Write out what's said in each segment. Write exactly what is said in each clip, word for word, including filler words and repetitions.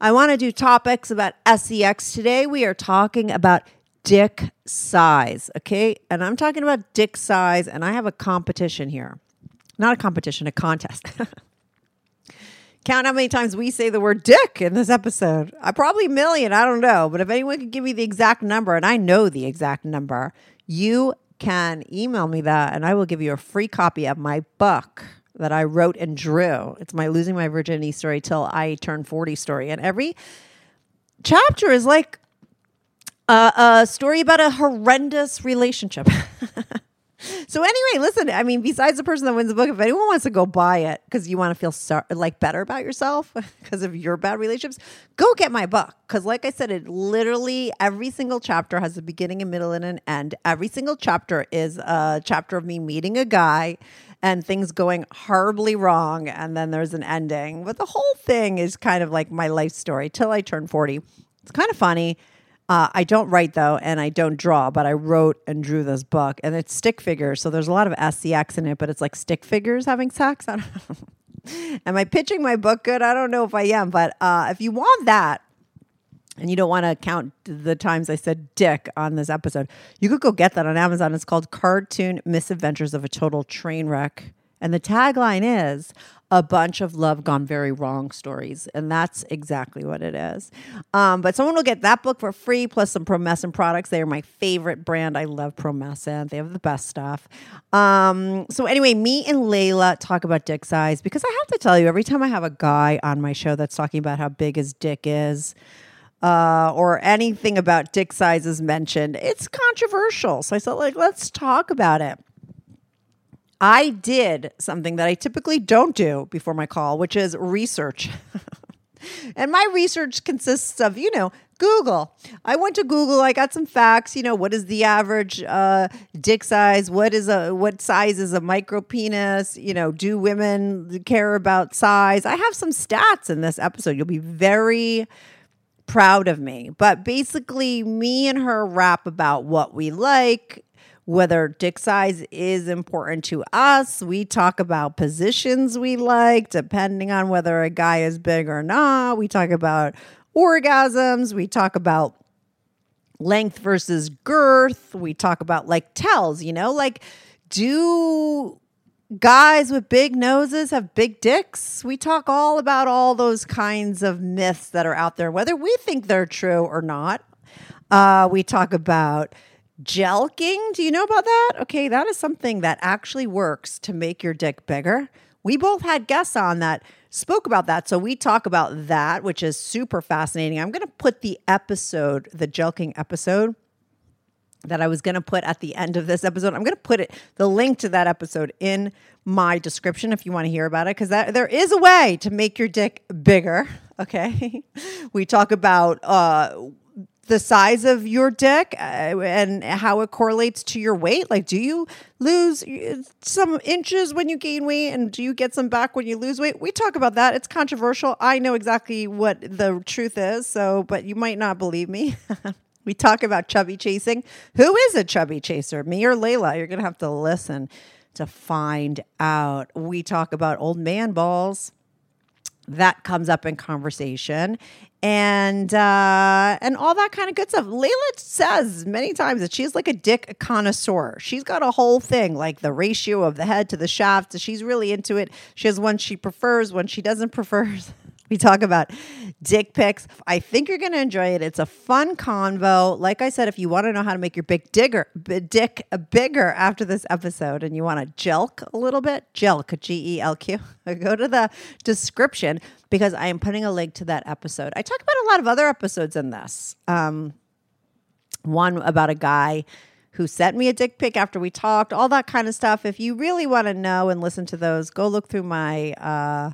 I want to do topics about S E X. Today, we are talking about dick size, okay? And I'm talking about dick size, and I have a competition here. Not a competition, a contest. Count how many times we say the word dick in this episode. I probably a million, I don't know. But if anyone could give me the exact number, and I know the exact number, you can email me that, and I will give you a free copy of my book that I wrote and drew. It's my Losing My Virginity Story Till I Turn forty story. And every chapter is like a, a story about a horrendous relationship. So anyway, listen, I mean, besides the person that wins the book, if anyone wants to go buy it because you want to feel star- like better about yourself because of your bad relationships, go get my book. Because like I said, it literally, every single chapter has a beginning, a middle, and an end. Every single chapter is a chapter of me meeting a guy and things going horribly wrong. And then there's an ending. But the whole thing is kind of like my life story till I turn forty. It's kind of funny. Uh, I don't write, though, and I don't draw, but I wrote and drew this book. And it's stick figures, so there's a lot of S E X in it, but it's like stick figures having sex. I don't know. Am I pitching my book good? I don't know if I am, but uh, if you want that, and you don't want to count the times I said dick on this episode, you could go get that on Amazon. It's called Cartoon Misadventures of a Total Train Wreck. And the tagline is a bunch of love gone very wrong stories. And that's exactly what it is. Um, but someone will get that book for free, plus some Promescent products. They are my favorite brand. I love Promescent. They have the best stuff. Um, so anyway, me and Layla talk about dick size because I have to tell you, every time I have a guy on my show that's talking about how big his dick is, Uh, or anything about dick size is mentioned, it's controversial. So I thought, like, let's talk about it. I did something that I typically don't do before my call, which is research. And my research consists of, you know, Google. I went to Google. I got some facts. You know, what is the average uh, dick size? What is a what size is a micro penis? You know, do women care about size? I have some stats in this episode. You'll be very proud of me. But basically, me and her rap about what we like, whether dick size is important to us. We talk about positions we like, depending on whether a guy is big or not. We talk about orgasms. We talk about length versus girth. We talk about like tells, you know, like do guys with big noses have big dicks? We talk all about all those kinds of myths that are out there, whether we think they're true or not. Uh, we talk about jelking. Do you know about that? Okay, that is something that actually works to make your dick bigger. We both had guests on that spoke about that. So we talk about that, which is super fascinating. I'm going to put the episode, the jelking episode that I was going to put at the end of this episode. I'm going to put it, the link to that episode in my description if you want to hear about it, because there is a way to make your dick bigger. Okay. We talk about uh the size of your dick uh, and how it correlates to your weight. Like, do you lose some inches when you gain weight, and do you get some back when you lose weight? We talk about that. It's controversial. I know exactly what the truth is, so but you might not believe me. We talk about chubby chasing. Who is a chubby chaser? Me or Layla? You're going to have to listen to find out. We talk about old man balls. That comes up in conversation, and uh, and all that kind of good stuff. Layla says many times that she's like a dick connoisseur. She's got a whole thing, like the ratio of the head to the shaft. She's really into it. She has one she prefers, one she doesn't prefer. We talk about dick pics. I think you're going to enjoy it. It's a fun convo. Like I said, if you want to know how to make your big digger, b- dick bigger after this episode and you want to jelk a little bit, jelk, G E L Q, go to the description because I am putting a link to that episode. I talk about a lot of other episodes in this. Um, one about a guy who sent me a dick pic after we talked, all that kind of stuff. If you really want to know and listen to those, go look through my uh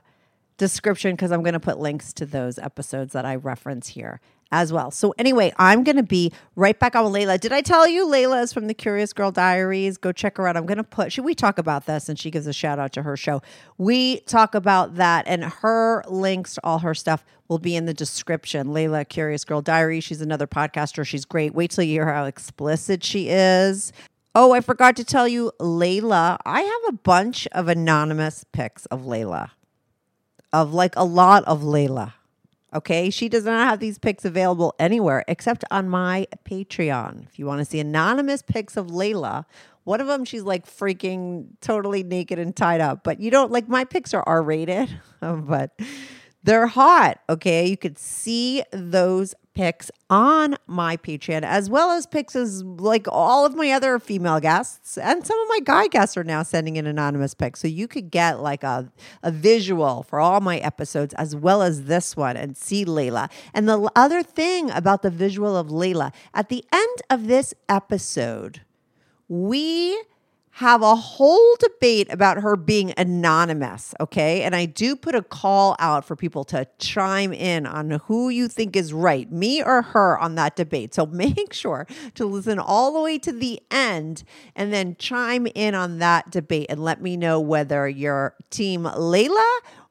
description because I'm going to put links to those episodes that I reference here as well. So anyway, I'm going to be right back on with Layla. Did I tell you Layla is from the Curious Girl Diaries? Go check her out. I'm going to put, should we talk about this? And she gives a shout out to her show. We talk about that, and her links to all her stuff will be in the description. Layla, Curious Girl Diary. She's another podcaster. She's great. Wait till you hear how explicit she is. Oh, I forgot to tell you, Layla, I have a bunch of anonymous pics of Layla. Of like a lot of Layla, okay? She does not have these pics available anywhere except on my Patreon. If you want to see anonymous pics of Layla, one of them she's like freaking totally naked and tied up. But you don't, like my pics are R-rated, but they're hot, okay? You could see those pics on my Patreon, as well as pics as like all of my other female guests, and some of my guy guests are now sending in anonymous pics. So you could get like a, a visual for all my episodes, as well as this one, and see Layla. And the other thing about the visual of Layla, at the end of this episode, we have a whole debate about her being anonymous, okay? And I do put a call out for people to chime in on who you think is right, me or her, on that debate. So make sure to listen all the way to the end and then chime in on that debate and let me know whether you're Team Layla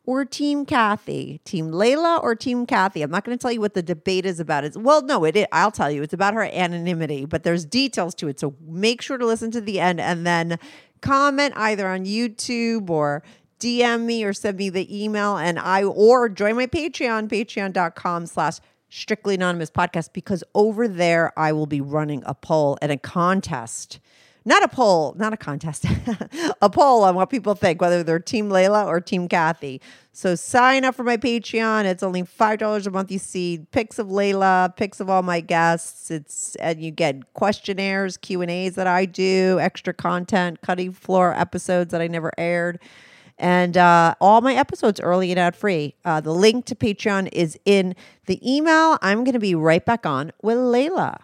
or Team Kathy. Team Layla or Team Kathy. I'm not going to tell you what the debate is about. It's, well, no, it is, I'll tell you. It's about her anonymity, but there's details to it. So make sure to listen to the end and then comment either on YouTube or D M me or send me the email, and I or join my Patreon, patreon.com slash Strictly Anonymous Podcast, because over there I will be running a poll and a contest. Not a poll, not a contest, a poll on what people think, whether they're Team Layla or Team Kathy. So sign up for my Patreon. It's only five dollars a month. You see pics of Layla, pics of all my guests. It's and you get questionnaires, Q and A's that I do, extra content, cutting floor episodes that I never aired. And uh, all my episodes early and ad free. Uh, the link to Patreon is in the email. I'm going to be right back on with Layla.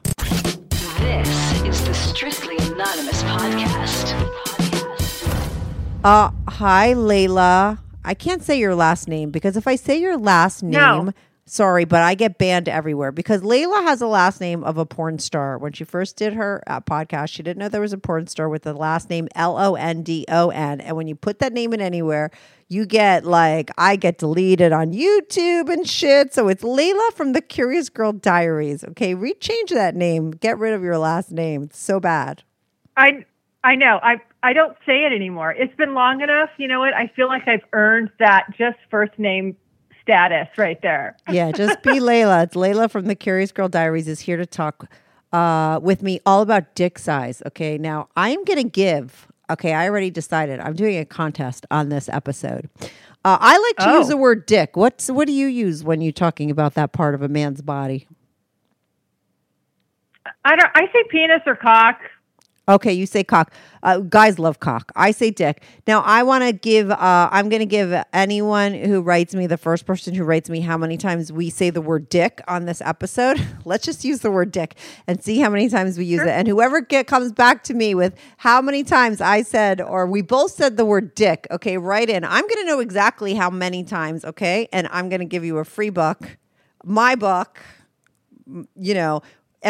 This is the Strictly Anonymous Podcast. Uh, hi, Layla. I can't say your last name because if I say your last name, no. sorry, but I get banned everywhere because Layla has a last name of a porn star. When she first did her uh, podcast, she didn't know there was a porn star with the last name L O N D O N. And when you put that name in anywhere, you get like, I get deleted on YouTube and shit. So it's Layla from the Curious Girl Diaries. Okay, rechange that name. Get rid of your last name. It's so bad. I I know. I I don't say it anymore. It's been long enough. You know what? I feel like I've earned that just first name status right there. Yeah, just be Layla. It's Layla from the Curious Girl Diaries is here to talk uh, with me all about dick size. Okay, now I'm going to give. Okay, I already decided. I'm doing a contest on this episode. Uh, I like to oh. use the word dick. What's What do you use when you're talking about that part of a man's body? I don't. I say penis or cock. Okay, you say cock. Uh, guys love cock. I say dick. Now, I want to give, uh, I'm going to give anyone who writes me, the first person who writes me how many times we say the word dick on this episode. Let's just use the word dick and see how many times we use sure. it. And whoever get, comes back to me with how many times I said, or we both said the word dick, okay, write in. I'm going to know exactly how many times, okay? And I'm going to give you a free book, my book, you know,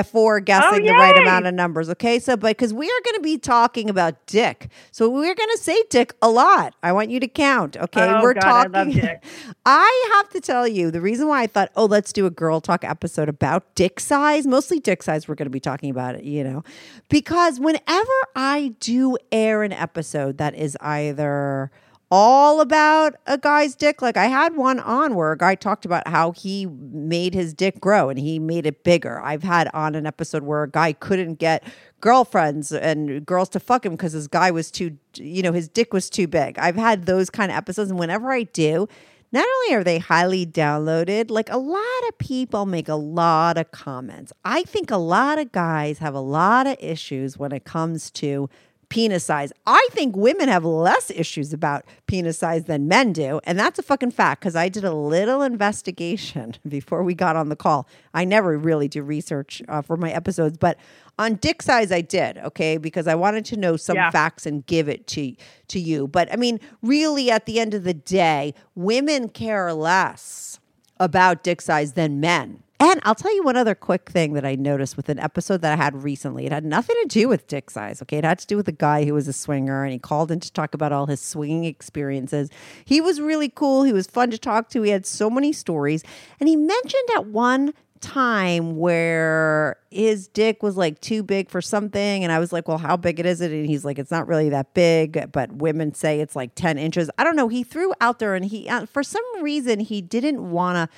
for guessing oh, the right amount of numbers, okay? So, but because we are going to be talking about dick, so we're going to say dick a lot. I want you to count, okay? Oh, we're God, talking. I love dick. I have to tell you the reason why I thought, oh, let's do a girl talk episode about dick size, mostly dick size. We're going to be talking about it, you know, because whenever I do air an episode that is either all about a guy's dick. Like I had one on where a guy talked about how he made his dick grow and he made it bigger. I've had on an episode where a guy couldn't get girlfriends and girls to fuck him because his guy was too, you know, his dick was too big. I've had those kind of episodes. And whenever I do, not only are they highly downloaded, like a lot of people make a lot of comments. I think a lot of guys have a lot of issues when it comes to penis size. I think women have less issues about penis size than men do. And that's a fucking fact because I did a little investigation before we got on the call. I never really do research uh, for my episodes, but on dick size, I did, okay, because I wanted to know some yeah. facts and give it to, to you. But I mean, really, at the end of the day, women care less about dick size than men. And I'll tell you one other quick thing that I noticed with an episode that I had recently. It had nothing to do with dick size, okay? It had to do with a guy who was a swinger, and he called in to talk about all his swinging experiences. He was really cool. He was fun to talk to. He had so many stories. And he mentioned at one time where his dick was like too big for something, and I was like, well, how big is it? And he's like, it's not really that big, but women say it's like ten inches. I don't know. He threw out there, and he, uh, for some reason, he didn't want to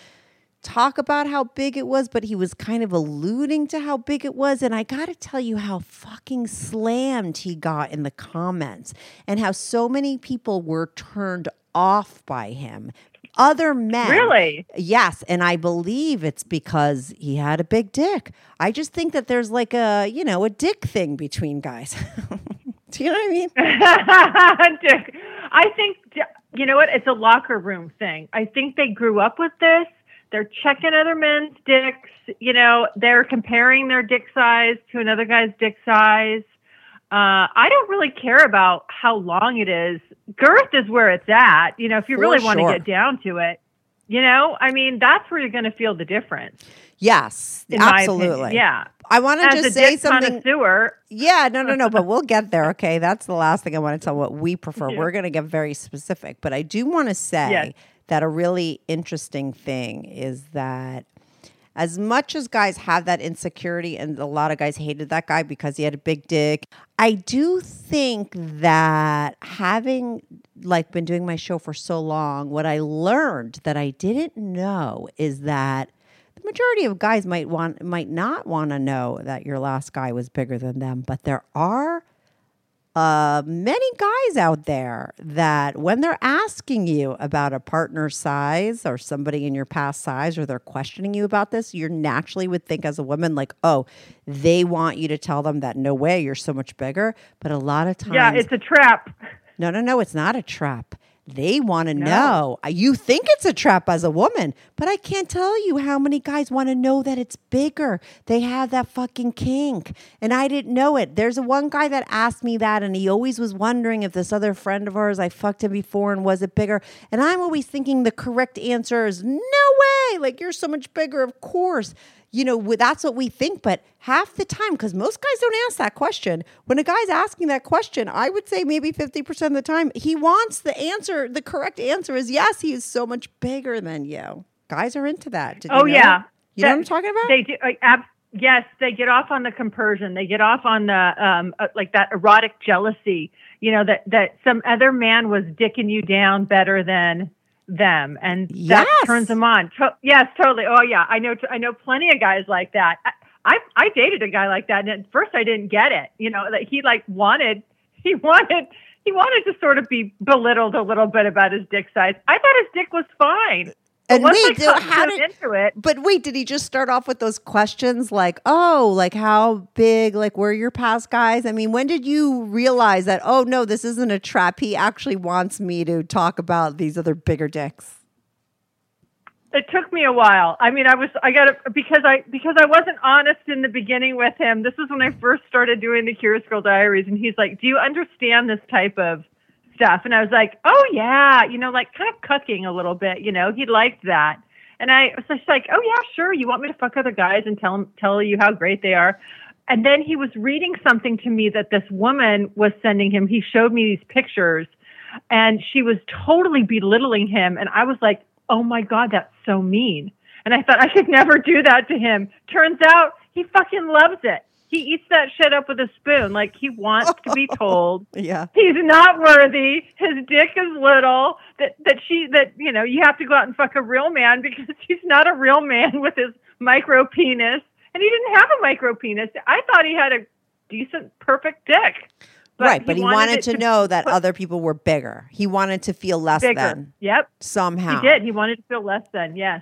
talk about how big it was, but he was kind of alluding to how big it was. And I got to tell you how fucking slammed he got in the comments and how so many people were turned off by him. Other men. Really? Yes. And I believe it's because he had a big dick. I just think that there's like a, you know, a dick thing between guys. Do you know what I mean? Dick. I think, you know what? It's a locker room thing. I think they grew up with this. They're checking other men's dicks, you know, they're comparing their dick size to another guy's dick size. Uh, I don't really care about how long it is. Girth is where it's at. You know, if you For really sure. want to get down to it, you know, I mean, that's where you're going to feel the difference. Yes, absolutely. Yeah. I want to just say something. Yeah, no, no, no, but we'll get there. Okay. That's the last thing I want to tell what we prefer. Yeah. We're going to get very specific, but I do want to say yes. that a really interesting thing is that as much as guys have that insecurity, and a lot of guys hated that guy because he had a big dick, I do think that having like been doing my show for so long, what I learned that I didn't know is that the majority of guys might want, might not want to know that your last guy was bigger than them, but there are Uh, many guys out there that when they're asking you about a partner's size or somebody in your past size, or they're questioning you about this, you naturally would think as a woman like, oh, they want you to tell them that no way, you're so much bigger. But a lot of times... Yeah, it's a trap. No, no, no, it's not a trap. They want to no. know. You think it's a trap as a woman, but I can't tell you how many guys want to know that it's bigger. They have that fucking kink, and I didn't know it. There's one guy that asked me that, and he always was wondering if this other friend of ours, I fucked him before, and was it bigger? And I'm always thinking the correct answer is no way. Like, you're so much bigger, of course. You know, that's what we think, but half the time, because most guys don't ask that question. When a guy's asking that question, I would say maybe fifty percent of the time, he wants the answer. The correct answer is yes, he is so much bigger than you. Guys are into that. Did oh, you know? Yeah. You that, know what I'm talking about? They do, like, ab- yes, they get off on the compersion. They get off on the, um, uh, like that erotic jealousy, you know, that, that some other man was dicking you down better than them, and that yes. turns them on. To- yes, totally. Oh yeah, I know. T- I know plenty of guys like that. I, I I dated a guy like that, and at first I didn't get it. You know, like he like wanted he wanted he wanted to sort of be belittled a little bit about his dick size. I thought his dick was fine. And but wait, I how did, into it, but wait, did he just start off with those questions like, oh, like how big, like were your past guys? I mean, when did you realize that, oh, no, this isn't a trap. He actually wants me to talk about these other bigger dicks. It took me a while. I mean, I was, I got to, because I, because I wasn't honest in the beginning with him. This is when I first started doing the Curious Girl Diaries. And he's like, do you understand this type of stuff? And I was like, oh yeah, you know, like kind of cucking a little bit, you know, he liked that. And I was just like, oh yeah, sure. You want me to fuck other guys and tell them, tell you how great they are. And then he was reading something to me that this woman was sending him. He showed me these pictures and she was totally belittling him. And I was like, oh my God, that's so mean. And I thought I could never do that to him. Turns out he fucking loves it. He eats that shit up with a spoon. Like, he wants to be told yeah. he's not worthy. His dick is little. That that she that you know you have to go out and fuck a real man because he's not a real man with his micro penis. And he didn't have a micro penis. I thought he had a decent, perfect dick. But right, he but he wanted, wanted to, to know that put, other people were bigger. He wanted to feel less bigger. than. Yep. Somehow he did. He wanted to feel less than. Yes.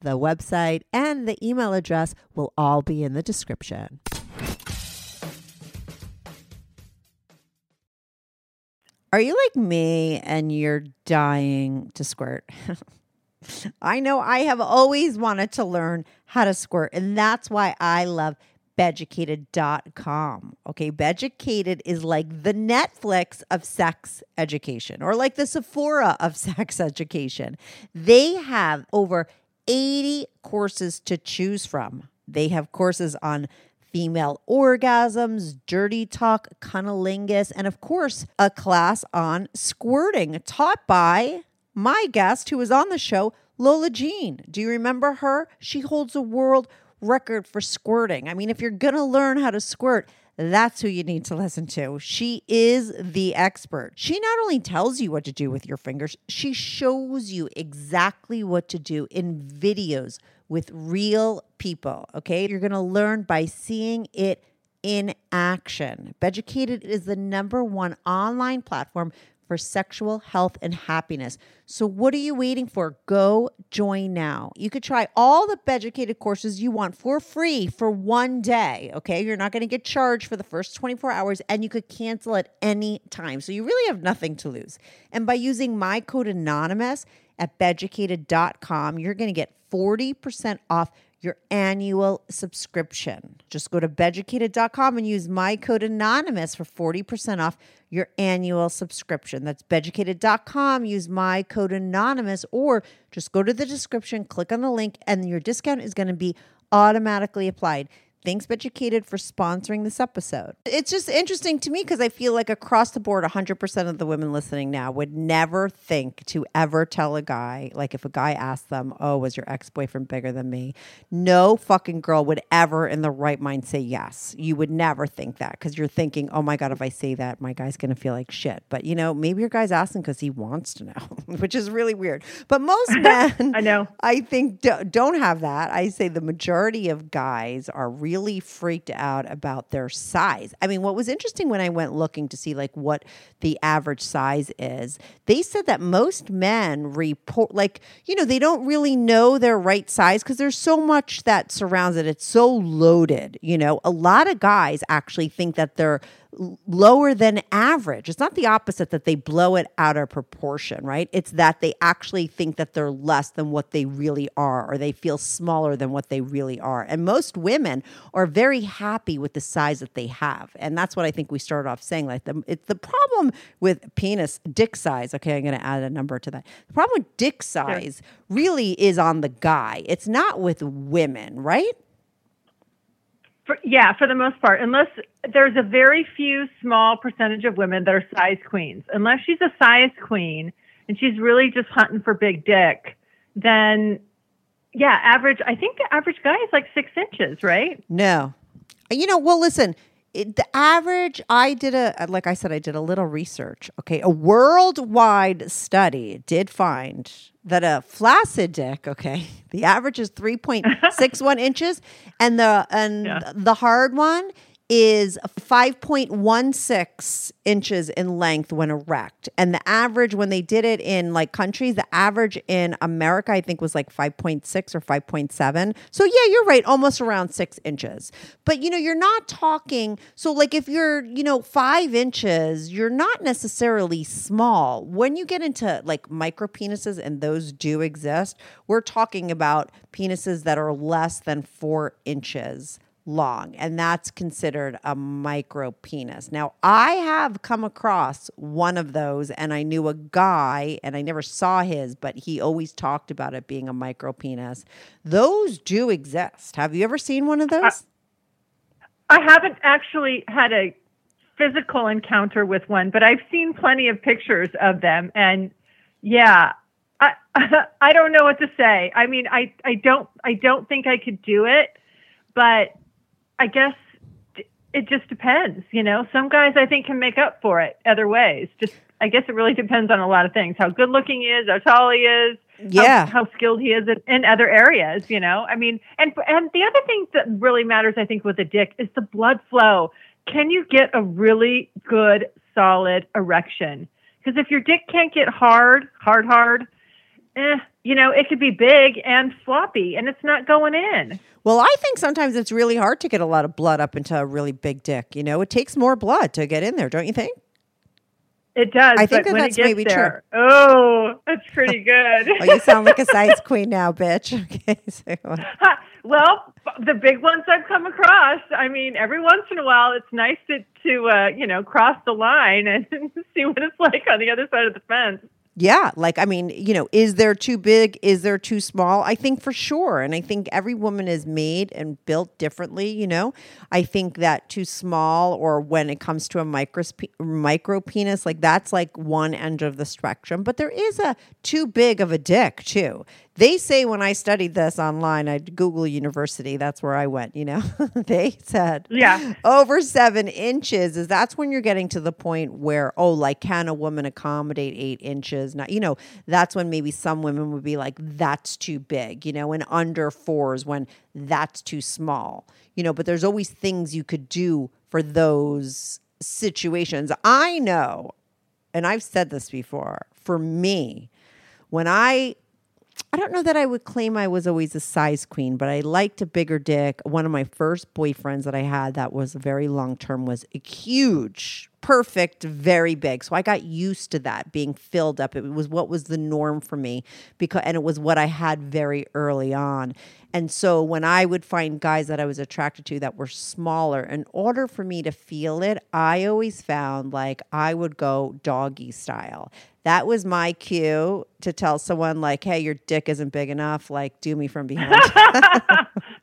the website, and the email address will all be in the description. Are you like me and you're dying to squirt? I know I have always wanted to learn how to squirt, and that's why I love beducated dot com. Okay, Beducated is like the Netflix of sex education, or like the Sephora of sex education. They have over eighty courses to choose from. They have courses on female orgasms, dirty talk, cunnilingus, and of course, a class on squirting taught by my guest who was on the show, Lola Jean. Do you remember her? She holds a world record for squirting. I mean, if you're going to learn how to squirt, that's who you need to listen to. She is the expert. She not only tells you what to do with your fingers, she shows you exactly what to do in videos with real people, okay? You're going to learn by seeing it in action. Beducated is the number one online platform for sexual health and happiness. So what are you waiting for? Go join now. You could try all the Beducated courses you want for free for one day, okay? You're not going to get charged for the first twenty-four hours, and you could cancel at any time. So you really have nothing to lose. And by using my code Anonymous at beducated dot com, you're going to get forty percent off your annual subscription. Just go to beducated dot com and use my code Anonymous for forty percent off your annual subscription. That's beducated dot com. Use my code Anonymous, or just go to the description, click on the link, and your discount is going to be automatically applied. Thanks, Beducated, for sponsoring this episode. It's just interesting to me because I feel like across the board, one hundred percent of the women listening now would never think to ever tell a guy, like if a guy asked them, oh, was your ex-boyfriend bigger than me? No fucking girl would ever in the right mind say yes. You would never think that because you're thinking, oh my God, if I say that, my guy's going to feel like shit. But you know, maybe your guy's asking because he wants to know, which is really weird. But most men, I know, I think do- don't have that. I say the majority of guys are really really freaked out about their size. I mean, what was interesting when I went looking to see like what the average size is, they said that most men report like, you know, they don't really know their right size because there's so much that surrounds it. It's so loaded, you know. A lot of guys actually think that they're lower than average. It's not the opposite that they blow it out of proportion, right? It's that they actually think that they're less than what they really are, or they feel smaller than what they really are. And most women are very happy with the size that they have. And that's what I think we started off saying. Like the, it's the problem with penis, dick size. Okay, I'm going to add a number to that. The problem with dick size sure. really is on the guy. It's not with women, right? For, yeah, for the most part, unless there's a very few small percentage of women that are size queens. Unless she's a size queen and she's really just hunting for big dick, then, yeah, average, I think the average guy is like six inches, right? No. You know, well, listen, it, the average, I did a, like I said, I did a little research. Okay, a worldwide study did find that a flaccid dick, okay, the average is three point six one inches, and the and yeah. the hard one is five point one six inches in length when erect. And the average, when they did it in like countries, the average in America, I think was like five point six or five point seven. So yeah, you're right. Almost around six inches. But you know, you're not talking. So like if you're, you know, five inches, you're not necessarily small. When you get into like micro penises, and those do exist, we're talking about penises that are less than four inches long, and that's considered a micro penis. Now, I have come across one of those, and I knew a guy, and I never saw his, but he always talked about it being a micro penis. Those do exist. Have you ever seen one of those? I, I haven't actually had a physical encounter with one, but I've seen plenty of pictures of them, and yeah, I I don't know what to say. I mean, I I don't I don't think I could do it, but I guess it just depends, you know. Some guys I think can make up for it other ways. Just, I guess it really depends on a lot of things: how good looking he is, how tall he is, yeah, how, how skilled he is in, in other areas, you know. I mean, and and the other thing that really matters, I think, with a dick is the blood flow. Can you get a really good, solid erection? Because if your dick can't get hard, hard, hard, eh, you know, it could be big and floppy, and it's not going in. Well, I think sometimes it's really hard to get a lot of blood up into a really big dick. You know, it takes more blood to get in there, don't you think? It does. I think that that's maybe there, true. Oh, that's pretty good. Oh, you sound like a size queen now, bitch. Okay. So. Well, the big ones I've come across. I mean, every once in a while, it's nice to, to uh, you know, cross the line and see what it's like on the other side of the fence. Yeah. Like, I mean, you know, is there too big? Is there too small? I think for sure. And I think every woman is made and built differently. You know, I think that too small, or when it comes to a micro, micro penis, like that's like one end of the spectrum, but there is a too big of a dick too. They say, when I studied this online, I Google University, that's where I went, you know, they said yeah, over seven inches is that's when you're getting to the point where, oh, like, can a woman accommodate eight inches? Not, you know, that's when maybe some women would be like, that's too big, you know, and under four is when that's too small, you know, but there's always things you could do for those situations. I know, and I've said this before, for me, when I... I don't know that I would claim I was always a size queen, but I liked a bigger dick. One of my first boyfriends that I had that was very long-term was a huge, perfect, very big. So I got used to that being filled up. It was what was the norm for me, because, and it was what I had very early on. And so when I would find guys that I was attracted to that were smaller, in order for me to feel it, I always found like I would go doggy style. That was my cue to tell someone like, hey, your dick isn't big enough. Like, do me from behind.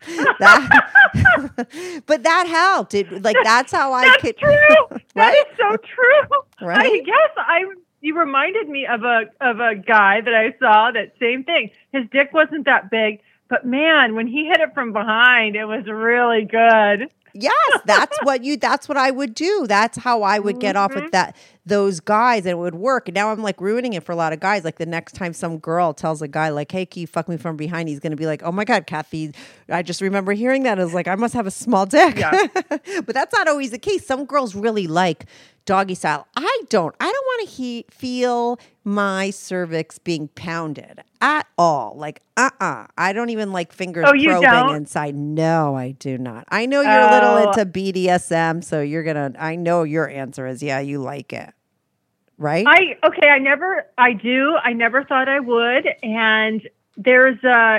that, but that helped. It, like that's how I that's could. True. Right? That is so true. Right? I guess I. You reminded me of a of a guy that I saw. That same thing. His dick wasn't that big, but man, when he hit it from behind, it was really good. Yes, that's what you. That's what I would do. That's how I would get mm-hmm. off with that. Those guys, and it would work. And now I'm like ruining it for a lot of guys. Like the next time some girl tells a guy, like, "Hey, can you fuck me from behind?" He's gonna be like, "Oh my god, Kathy, I just remember hearing that." I was like, "I must have a small dick." Yeah. But that's not always the case. Some girls really like doggy style. I don't. I don't want to he- feel my cervix being pounded at all. Like, uh-uh. I don't even like fingers oh, probing you don't? inside. No, I do not. I know you're oh. a little into B D S M, so you're gonna. I know your answer is yeah, you like it, right? I okay. I never. I do. I never thought I would. And there's a.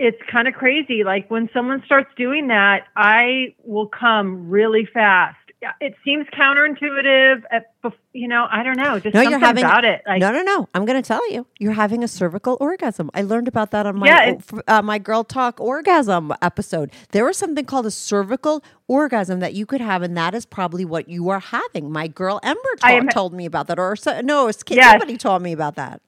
It's kind of crazy. Like when someone starts doing that, I will come really fast. It seems counterintuitive, at, you know, I don't know, just no, something you're having, about it. Like, no, no, no, I'm going to tell you, you're having a cervical orgasm. I learned about that on my yeah, uh, my Girl Talk Orgasm episode. There was something called a cervical orgasm that you could have, and that is probably what you are having. My girl Ember ta- am, told me about that, or so, no, was, yes. somebody told me about that.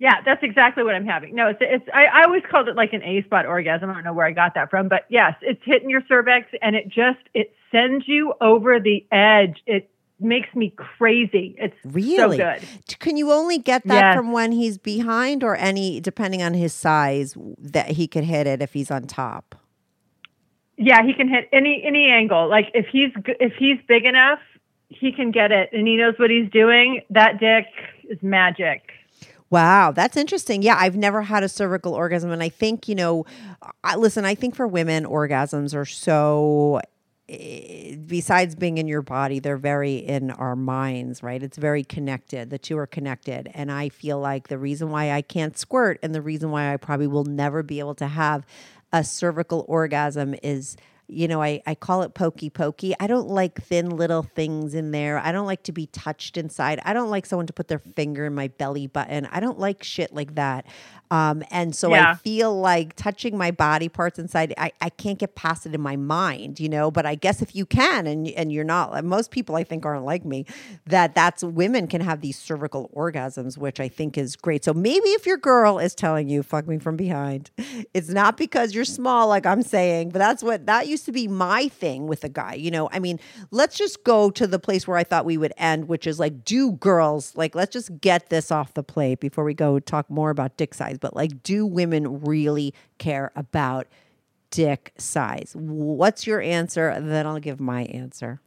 Yeah, that's exactly what I'm having. No, it's it's. I, I always called it like an A-spot orgasm. I don't know where I got that from, but yes, it's hitting your cervix, and it just it sends you over the edge. It makes me crazy. It's really so good. Can you only get that yes. from when he's behind, or any depending on his size that he can hit it if he's on top? Yeah, he can hit any any angle. Like if he's if he's big enough, he can get it, and he knows what he's doing. That dick is magic. Wow, that's interesting. Yeah, I've never had a cervical orgasm. And I think, you know, I, listen, I think for women, orgasms are so, besides being in your body, they're very in our minds, right? It's very connected. The two are connected. And I feel like the reason why I can't squirt and the reason why I probably will never be able to have a cervical orgasm is, you know, I, I call it pokey pokey. I don't like thin little things in there. I don't like to be touched inside. I don't like someone to put their finger in my belly button. I don't like shit like that. Um, and so yeah. I feel like touching my body parts inside, I, I can't get past it in my mind, you know, but I guess if you can, and and you're not, most people I think aren't like me, that that's women can have these cervical orgasms, which I think is great. So maybe if your girl is telling you, fuck me from behind, it's not because you're small, like I'm saying, but that's what that you used to be my thing with a guy, you know, I mean, let's just go to the place where I thought we would end, which is like, do girls, like, let's just get this off the plate before we go talk more about dick size, but like, do women really care about dick size? What's your answer? Then I'll give my answer.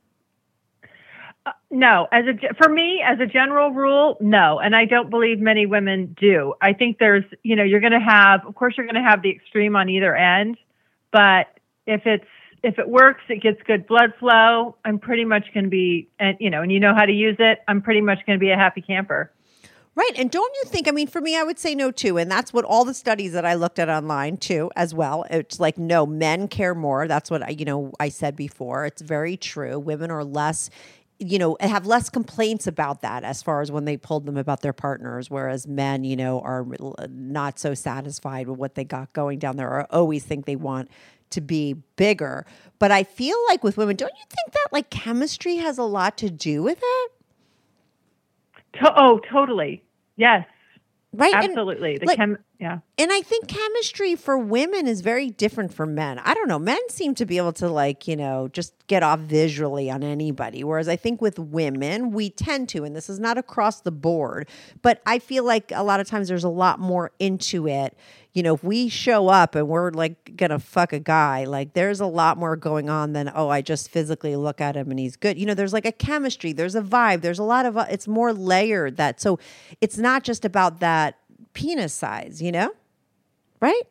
Uh, no, as a, for me, as a general rule, no. And I don't believe many women do. I think there's, you know, you're going to have, of course, you're going to have the extreme on either end, but if it's, if it works, it gets good blood flow. I'm pretty much going to be, and you know, and you know how to use it. I'm pretty much going to be a happy camper. Right. And don't you think, I mean, for me, I would say no too. And that's what all the studies that I looked at online too, as well. It's like, no, men care more. That's what I, you know, I said before. It's very true. Women are less, you know, have less complaints about that as far as when they pulled them about their partners, whereas men, you know, are not so satisfied with what they got going down there or always think they want to be bigger. But I feel like with women, don't you think that like chemistry has a lot to do with it? To- oh, totally. Yes. Right. Absolutely. And, the like, chem- yeah. And I think chemistry for women is very different from men. I don't know. Men seem to be able to like, you know, just get off visually on anybody. Whereas I think with women, we tend to, and this is not across the board, but I feel like a lot of times there's a lot more into it. You know, if we show up and we're like going to fuck a guy, like there's a lot more going on than, oh, I just physically look at him and he's good. You know, there's like a chemistry, there's a vibe, there's a lot of, uh, it's more layered that. So it's not just about that penis size, you know? Right?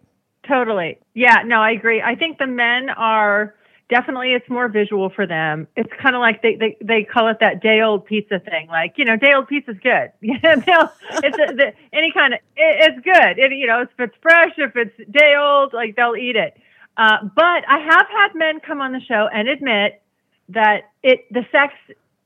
Totally. Yeah, no, I agree. I think the men are definitely, it's more visual for them. It's kind of like they, they, they call it that day old pizza thing. Like, you know, day old pizza's good. it's a, the, any kind of, it, it's good. It, you know, if it's fresh, if it's day old, like they'll eat it. Uh, but I have had men come on the show and admit that it, the sex,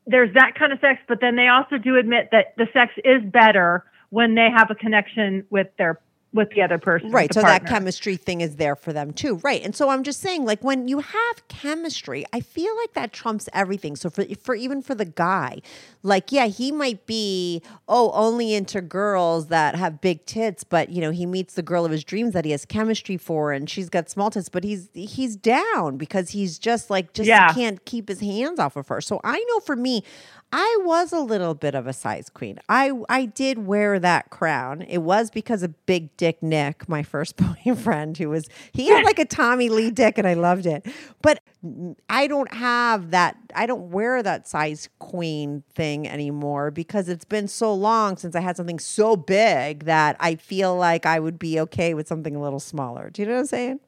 there's that kind of sex, but then they also do admit that the sex is better when they have a connection with their with the other person. Right. So partner. That chemistry thing is there for them too. Right. And so I'm just saying, like, when you have chemistry, I feel like that trumps everything. So for, for even for the guy, like, yeah, he might be, oh, only into girls that have big tits, but you know, he meets the girl of his dreams that he has chemistry for and she's got small tits, but he's, he's down because he's just like, just yeah. can't keep his hands off of her. So I know for me, I was a little bit of a size queen. I, I did wear that crown. It was because of Big Dick Nick, my first boyfriend, who was, he had like a Tommy Lee dick and I loved it. But I don't have that, I don't wear that size queen thing anymore because it's been so long since I had something so big that I feel like I would be okay with something a little smaller. Do you know what I'm saying?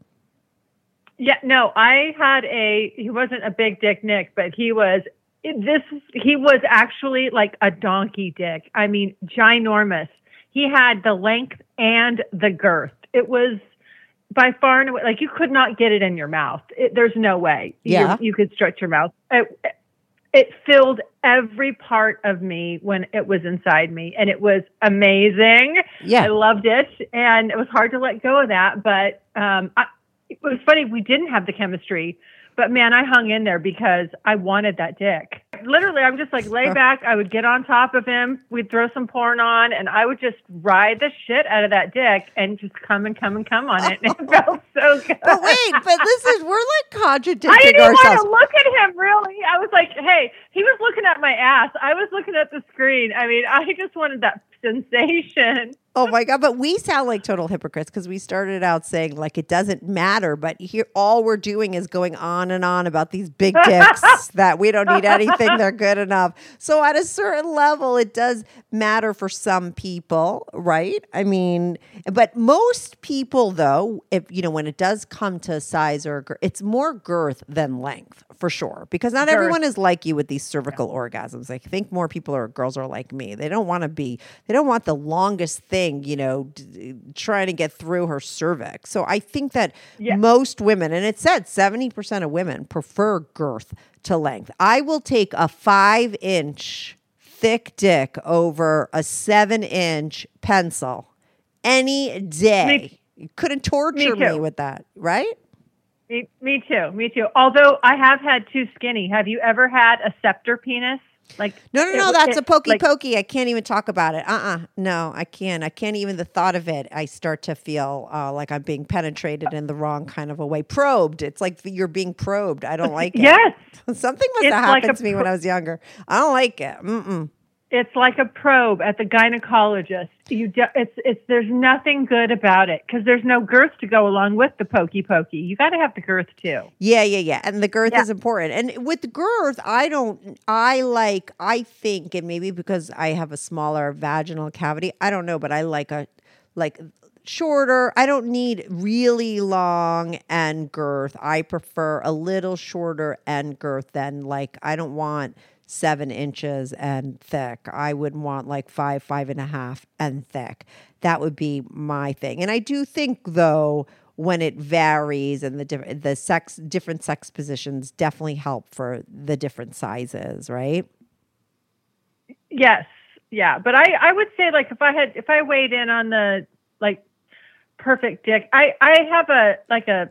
Yeah, no, I had a, he wasn't a Big Dick Nick, but he was This he was actually like a donkey dick. I mean, ginormous. He had the length and the girth. It was by far and away, like you could not get it in your mouth. It, there's no way yeah. you, you could stretch your mouth. It, it filled every part of me when it was inside me, and it was amazing. Yeah. I loved it, and it was hard to let go of that. But um, I, it was funny, we didn't have the chemistry. But man, I hung in there because I wanted that dick. Literally, I would just like lay back. I would get on top of him. We'd throw some porn on and I would just ride the shit out of that dick and just come and come and come on it. And it felt so good. But wait, but this is, we're like contradicting ourselves. I didn't ourselves. want to look at him, really. I was like, hey, he was looking at my ass. I was looking at the screen. I mean, I just wanted that sensation. Oh my God. But we sound like total hypocrites because we started out saying like it doesn't matter, but here all we're doing is going on and on about these big dicks that we don't need anything. They're good enough. So at a certain level, it does matter for some people, right? I mean, but most people though, if you know, when it does come to size or girth, it's more girth than length for sure, because not girth. Everyone is like you with these cervical yeah. orgasms. I think more people or girls are like me. They don't want to be, they don't want the longest thing. You know, d- trying to get through her cervix. So I think that yeah. most women, and it said seventy percent of women prefer girth to length. I will take a five inch thick dick over a seven inch pencil any day. Me, you couldn't torture me, me with that, right? Me, me too. Me too. Although I have had two skinny. Have you ever had a scepter penis? Like no, no, no, it, that's it, a pokey like, pokey. I can't even talk about it. Uh-uh. No, I can't. I can't even the thought of it. I start to feel uh, like I'm being penetrated in the wrong kind of a way. Probed. It's like you're being probed. I don't like it. Yes. Something must it's have happened like to me pro- when I was younger. I don't like it. Mm-mm. It's like a probe at the gynecologist. You, do, it's, it's. There's nothing good about it because there's no girth to go along with the pokey pokey. You got to have the girth too. Yeah, yeah, yeah. And the girth yeah. is important. And with the girth, I don't. I like. I think, and maybe because I have a smaller vaginal cavity, I don't know, but I like a, like. Shorter. I don't need really long and girth. I prefer a little shorter and girth than like, I don't want seven inches and thick. I would want like five, five and a half and thick. That would be my thing. And I do think though, when it varies and the diff- the sex, different sex positions definitely help for the different sizes, right? Yes. Yeah. But I, I would say like if I had, if I weighed in on the like perfect dick. I, I have a, like a,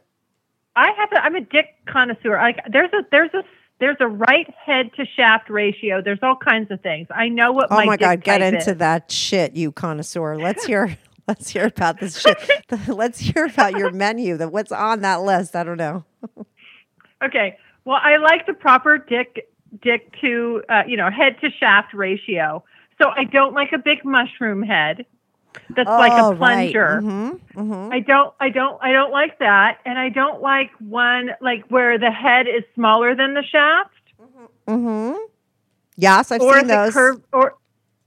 I have a, I'm a dick connoisseur. Like there's a, there's a, there's a right head to shaft ratio. There's all kinds of things. I know what oh my, my dick God, get into is. That shit. You connoisseur. Let's hear, let's hear about this shit. Let's hear about your menu that what's on that list. I don't know. Okay. Well, I like the proper dick, dick to, uh, you know, head to shaft ratio. So I don't like a big mushroom head. That's oh, like a plunger. Right. Mm-hmm. Mm-hmm. I don't, I don't, I don't like that, and I don't like one like where the head is smaller than the shaft. Mm-hmm. Mm-hmm. Yes, I've or seen if those. It curve, or,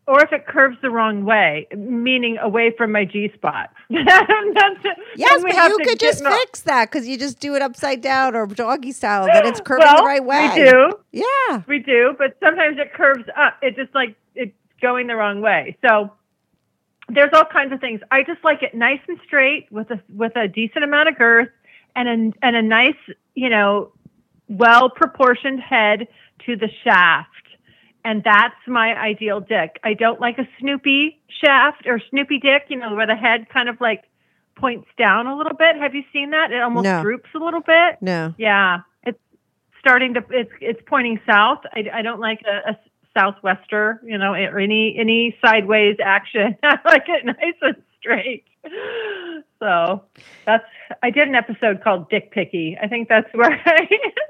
or if it curves the wrong way, meaning away from my G spot. Yes, but you could just more. fix that because you just do it upside down or doggy style, that it's curving well, the right way. We do. Yeah, we do, but sometimes it curves up. It just like it's going the wrong way. So. There's all kinds of things. I just like it nice and straight with a with a decent amount of girth and a, and a nice, you know, well-proportioned head to the shaft. And that's my ideal dick. I don't like a Snoopy shaft or Snoopy dick, you know, where the head kind of like points down a little bit. Have you seen that? It almost no. droops a little bit. No. Yeah. It's starting to, it's it's pointing south. I, I don't like a, a southwester, you know, or any, any sideways action. I like it nice and straight. So that's, I did an episode called Dick Picky. I think that's where I,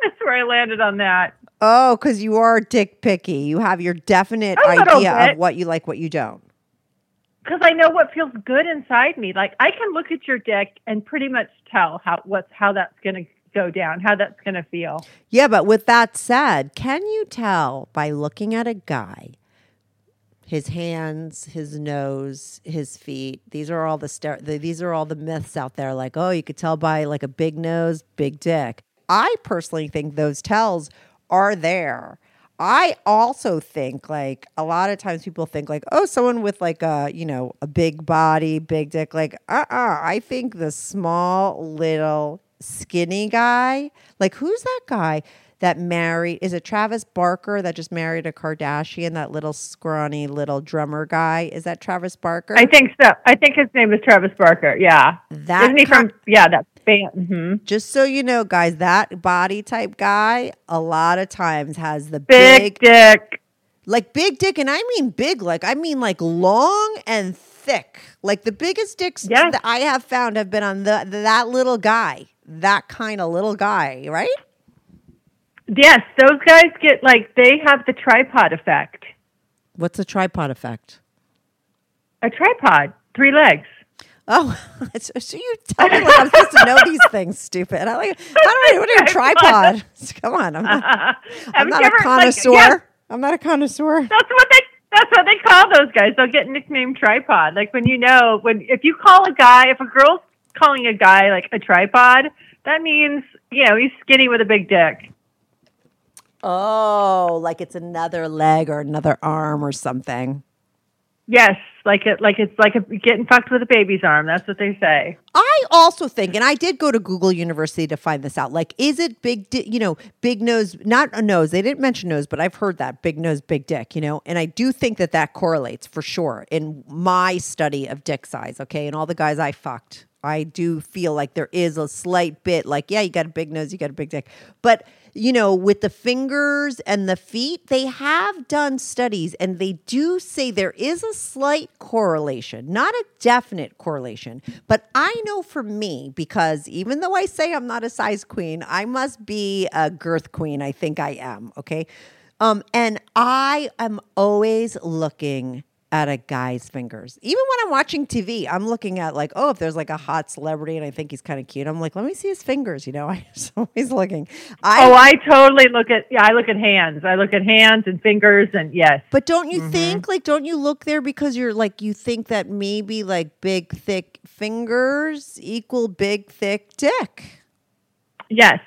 that's where I landed on that. Oh, because you are dick picky. You have your definite idea of what you like, what you don't. Because I know what feels good inside me. Like I can look at your dick and pretty much tell how what's how that's going to go down, how that's going to feel. Yeah, but with that said, can you tell by looking at a guy, his hands, his nose, his feet? These are all the ster- the, these are all the myths out there. Like, oh, you could tell by like a big nose, big dick. I personally think those tells are there. I also think like a lot of times people think like, oh, someone with like a, you know, a big body, big dick, like, uh-uh. I think the small, little, skinny guy, like who's that guy that married, is it Travis Barker that just married a Kardashian, that little scrawny little drummer guy? Is that Travis Barker? I think so. I think his name is Travis Barker. Yeah. That Isn't he com- from, yeah, that band. Mm-hmm. Just so you know, guys, that body type guy a lot of times has the big, big dick. Like big dick, and I mean big, like I mean like long and thick. Like the biggest dicks yes. that I have found have been on the that little guy, that kind of little guy, right? Yes, those guys get like, they have the tripod effect. What's a tripod effect? A tripod, three legs. Oh, so you tell me like I'm supposed to know these things, stupid. I like, I don't know what a tripod. Come on, I'm not, I'm not never, a connoisseur. Like, yes. I'm not a connoisseur. That's what they. That's what they call those guys. They'll get nicknamed tripod. Like when you know when if you call a guy, if a girl's calling a guy like a tripod, that means you know he's skinny with a big dick. Oh, like it's another leg or another arm or something. Yes, like it, like it's like a, getting fucked with a baby's arm. That's what they say. I also think, and I did go to Google University to find this out. Like, is it big? Di- you know, big nose, not a nose. They didn't mention nose, but I've heard that big nose, big dick. You know, and I do think that that correlates for sure in my study of dick size. Okay, and all the guys I fucked, I do feel like there is a slight bit. Like, yeah, you got a big nose, you got a big dick, but. You know, with the fingers and the feet, they have done studies and they do say there is a slight correlation, not a definite correlation. But I know for me, because even though I say I'm not a size queen, I must be a girth queen. I think I am. Okay. Um, and I am always looking at a guy's fingers. Even when I'm watching T V, I'm looking at like, oh, if there's like a hot celebrity and I think he's kind of cute, I'm like, let me see his fingers. You know, I'm just always looking. I, oh, I totally look at, yeah, I look at hands. I look at hands and fingers and yes. But don't you mm-hmm. think, like, don't you look there because you're like, you think that maybe like big, thick fingers equal big, thick dick. Yes.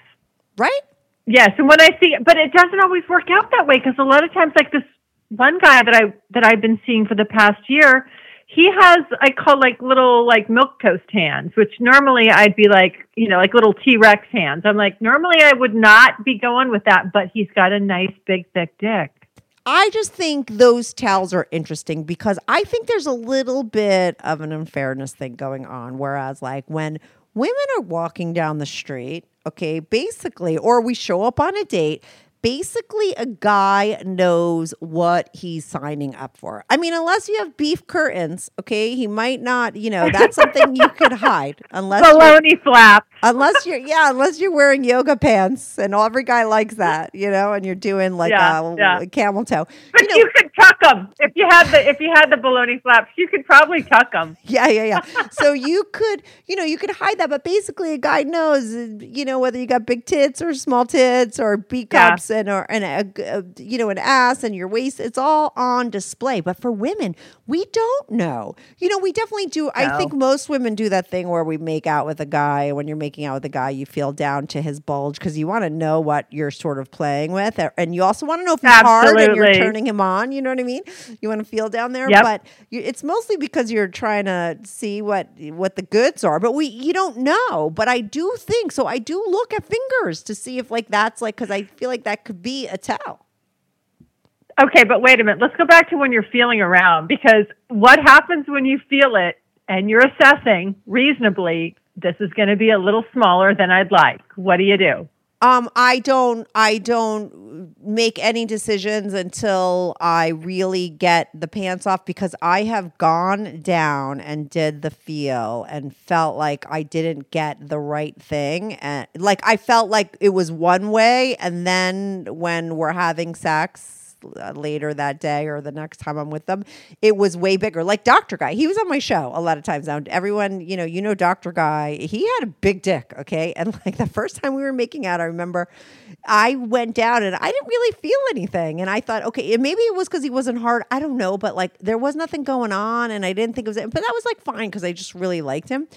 Right? Yes. And when I see, but it doesn't always work out that way because a lot of times like this, one guy that I that I've been seeing for the past year, he has I call like little like milk toast hands, which normally I'd be like, you know, like little T-Rex hands. I'm like, normally I would not be going with that, but he's got a nice big thick dick. I just think those towels are interesting because I think there's a little bit of an unfairness thing going on. Whereas like when women are walking down the street, okay, basically, or we show up on a date. Basically, a guy knows what he's signing up for. I mean, unless you have beef curtains, okay, he might not, you know, that's something you could hide. Unless baloney flap. Unless you're, yeah, unless you're wearing yoga pants, and every guy likes that, you know, and you're doing like yeah, a, yeah. a camel toe. But you, know, you could tuck them if you had the if you had the baloney flaps. You could probably tuck them. Yeah, yeah, yeah. So you could, you know, you could hide that. But basically, a guy knows, you know, whether you got big tits or small tits or B cups. Yeah. And or and a, a you know an ass and your waist, it's all on display. But for women, we don't know. You know, we definitely do. No. I think most women do that thing where we make out with a guy. When you're making out with a guy, you feel down to his bulge because you want to know what you're sort of playing with, and you also want to know if he's hard and you're turning him on. You know what I mean? You want to feel down there, yep. But you, it's mostly because you're trying to see what what the goods are. But we you don't know. But I do think so. I do look at fingers to see if like that's like because I feel like that. Could be a towel. Okay, but wait a minute. Let's go back to when you're feeling around because what happens when you feel it and you're assessing reasonably, this is going to be a little smaller than I'd like. What do you do? Um, I don't, I don't make any decisions until I really get the pants off, because I have gone down and did the feel and felt like I didn't get the right thing. And like, I felt like it was one way. And then when we're having sex later that day or the next time I'm with them, it was way bigger. Like Doctor Guy, he was on my show a lot of times now. Everyone, you know, you know, Doctor Guy, he had a big dick. Okay. And like the first time we were making out, I remember I went down and I didn't really feel anything. And I thought, okay, maybe it was because he wasn't hard. I don't know. But like there was nothing going on and I didn't think it was, but that was like fine because I just really liked him.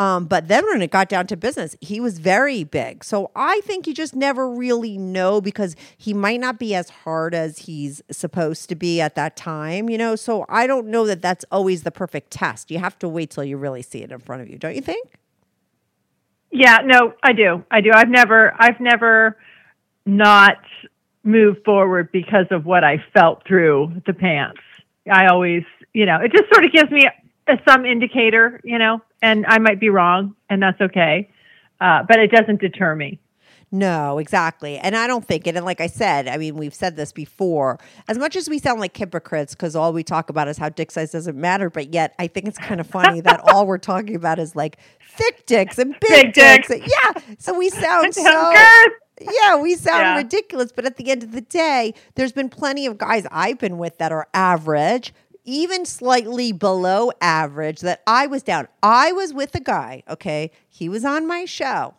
Um, but then when it got down to business, he was very big. So I think you just never really know because he might not be as hard as he's supposed to be at that time, you know? So I don't know that that's always the perfect test. You have to wait till you really see it in front of you. Don't you think? Yeah, no, I do. I do. I've never, I've never not moved forward because of what I felt through the pants. I always, you know, it just sort of gives me some indicator, you know, and I might be wrong and that's okay. Uh, but it doesn't deter me. No, exactly. And I don't think it. And like I said, I mean, we've said this before, as much as we sound like hypocrites, because all we talk about is how dick size doesn't matter. But yet I think it's kind of funny that all we're talking about is like thick dicks and big, big dicks. dicks. Yeah. So we sound so... Good. Yeah, we sound yeah. ridiculous. But at the end of the day, there's been plenty of guys I've been with that are average, even slightly below average, that I was down. I was with a guy, okay? He was on my show.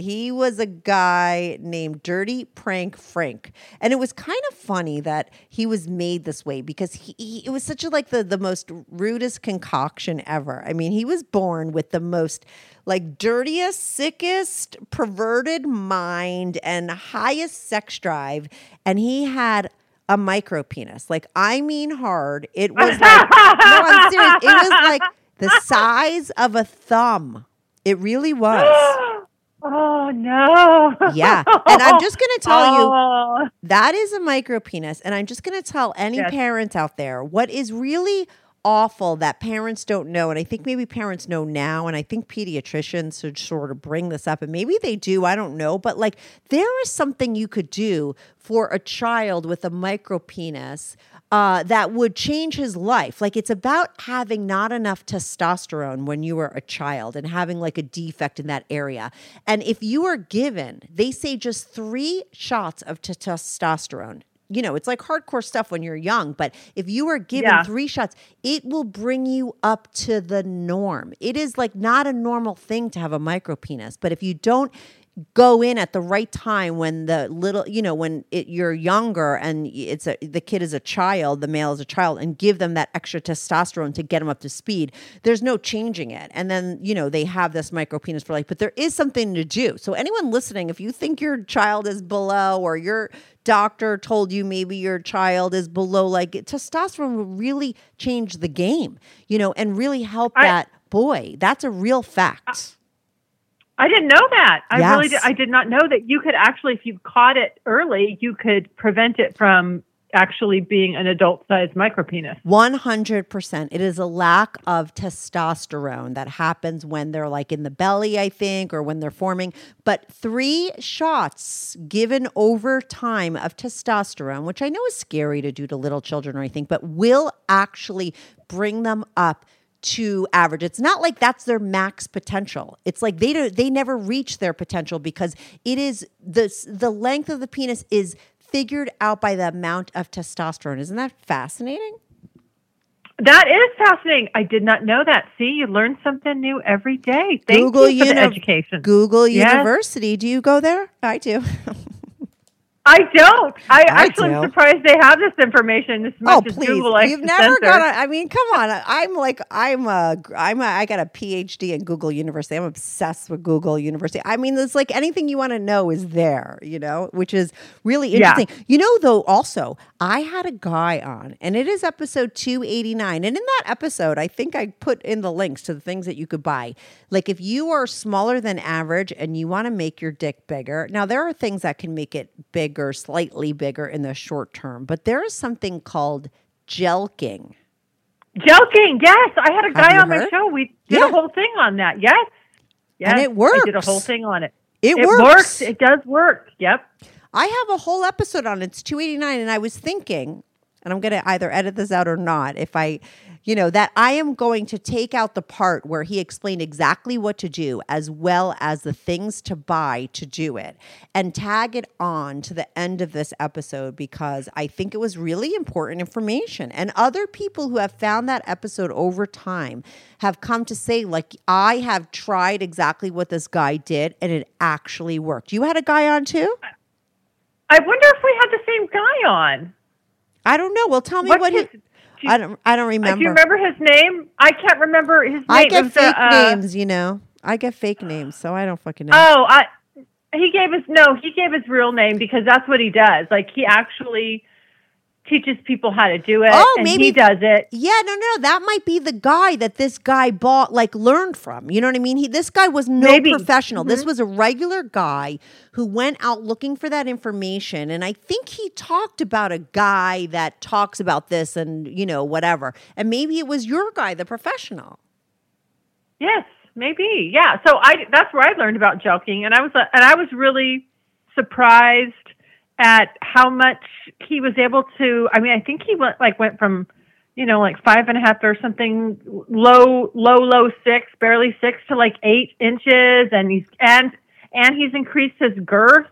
He was a guy named Dirty Prank Frank. And it was kind of funny that he was made this way because he, he it was such a like the, the most rudest concoction ever. I mean, he was born with the most like dirtiest, sickest, perverted mind and highest sex drive. And he had a micro penis. Like, I mean hard. It was like, no, I'm serious. It was like the size of a thumb. It really was. Oh, no. Yeah. And I'm just going to tell oh. you, that is a micro penis. And I'm just going to tell any yes. parents out there what is really awful that parents don't know. And I think maybe parents know now. And I think pediatricians should sort of bring this up. And maybe they do. I don't know. But like there is something you could do for a child with a micro penis Uh, that would change his life. Like it's about having not enough testosterone when you were a child and having like a defect in that area. And if you are given, they say just three shots of t- testosterone, you know, it's like hardcore stuff when you're young, but if you are given yeah. three shots, it will bring you up to the norm. It is like not a normal thing to have a micropenis, but if you don't go in at the right time when the little, you know, when it, you're younger and it's a, the kid is a child, the male is a child, and give them that extra testosterone to get them up to speed, there's no changing it. And then, you know, they have this micro penis for life, but there is something to do. So anyone listening, if you think your child is below or your doctor told you maybe your child is below, like testosterone will really change the game, you know, and really help I, that boy. That's a real fact. I, I didn't know that. I yes. really did. I did not know that you could actually, if you caught it early, you could prevent it from actually being an adult-sized micropenis. one hundred percent. It is a lack of testosterone that happens when they're like in the belly, I think, or when they're forming. But three shots given over time of testosterone, which I know is scary to do to little children or anything, but will actually bring them up to average. It's not like that's their max potential. It's like they don't, they never reach their potential because it is this, the length of the penis is figured out by the amount of testosterone. Isn't that fascinating? That is fascinating. I did not know that. See, you learn something new every day. Thank Google you for uni- the education. Google yes. University. Do you go there? I do. I don't. I, I actually do. am surprised they have this information as much oh, as Google likes You've to never censor. Got a, I mean, come on. I'm like, I'm a, I'm a, I got a PhD in Google University. I'm obsessed with Google University. I mean, it's like anything you want to know is there, you know, which is really interesting. Yeah. You know, though, also, I had a guy on, and it is episode two eighty-nine. And in that episode, I think I put in the links to the things that you could buy. Like if you are smaller than average and you want to make your dick bigger, now there are things that can make it bigger, or slightly bigger in the short term, but there is something called jelking. Joking, yes. I had a guy on heard? my show. We did yeah. a whole thing on that. Yes. Yes. And it works. I did a whole thing on it. It, it works. works. It does work. Yep. I have a whole episode on it. It's two eighty-nine, and I was thinking, and I'm going to either edit this out or not, if I, you know, that I am going to take out the part where he explained exactly what to do as well as the things to buy to do it and tag it on to the end of this episode, because I think it was really important information. And other people who have found that episode over time have come to say, like, I have tried exactly what this guy did, and it actually worked. You had a guy on too? I wonder if we had the same guy on. I don't know. Well, tell me What's what his, he. You, I don't. I don't remember. Do you remember his name? I can't remember his name. I get fake the, uh, names, you know. I get fake names, so I don't fucking know. Oh, I. He gave his no. He gave his real name, because that's what he does. Like, he actually teaches people how to do it. Oh, and maybe he does it. Yeah, no, no, that might be the guy that this guy bought, like, learned from. You know what I mean? He. This guy was no maybe. professional. Mm-hmm. This was a regular guy who went out looking for that information. And I think he talked about a guy that talks about this and, you know, whatever. And maybe it was your guy, the professional. Yes, maybe. Yeah. So I, that's where I learned about joking. And I was, uh, and I was really surprised at how much he was able to, I mean, I think he went, like went from, you know, like five and a half or something, low, low, low six, barely six, to like eight inches. And he's, and, And he's increased his girth.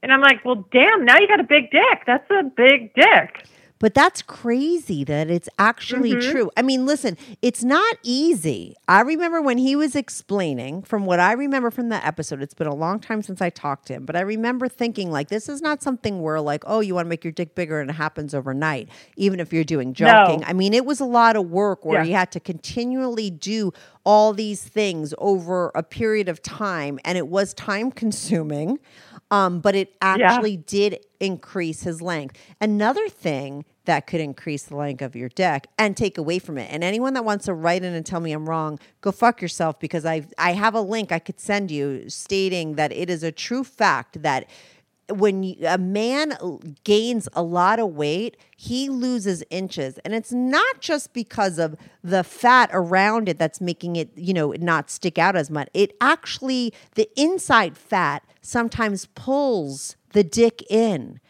And I'm like, well, damn, now you got a big dick. That's a big dick. But that's crazy that it's actually mm-hmm. true. I mean, listen, it's not easy. I remember when he was explaining, from what I remember from the episode, it's been a long time since I talked to him, but I remember thinking, like, this is not something where, like, oh, you want to make your dick bigger and it happens overnight, even if you're doing joking. No. I mean, it was a lot of work where yeah. he had to continually do all these things over a period of time, and it was time consuming. Um, but it actually yeah. did increase his length. Another thing that could increase the length of your dick and take away from it. And anyone that wants to write in and tell me I'm wrong, go fuck yourself, because I I have a link I could send you stating that it is a true fact that when you, a man gains a lot of weight, he loses inches. And it's not just because of the fat around it that's making it, you know, not stick out as much. It actually, the inside fat sometimes pulls the dick in.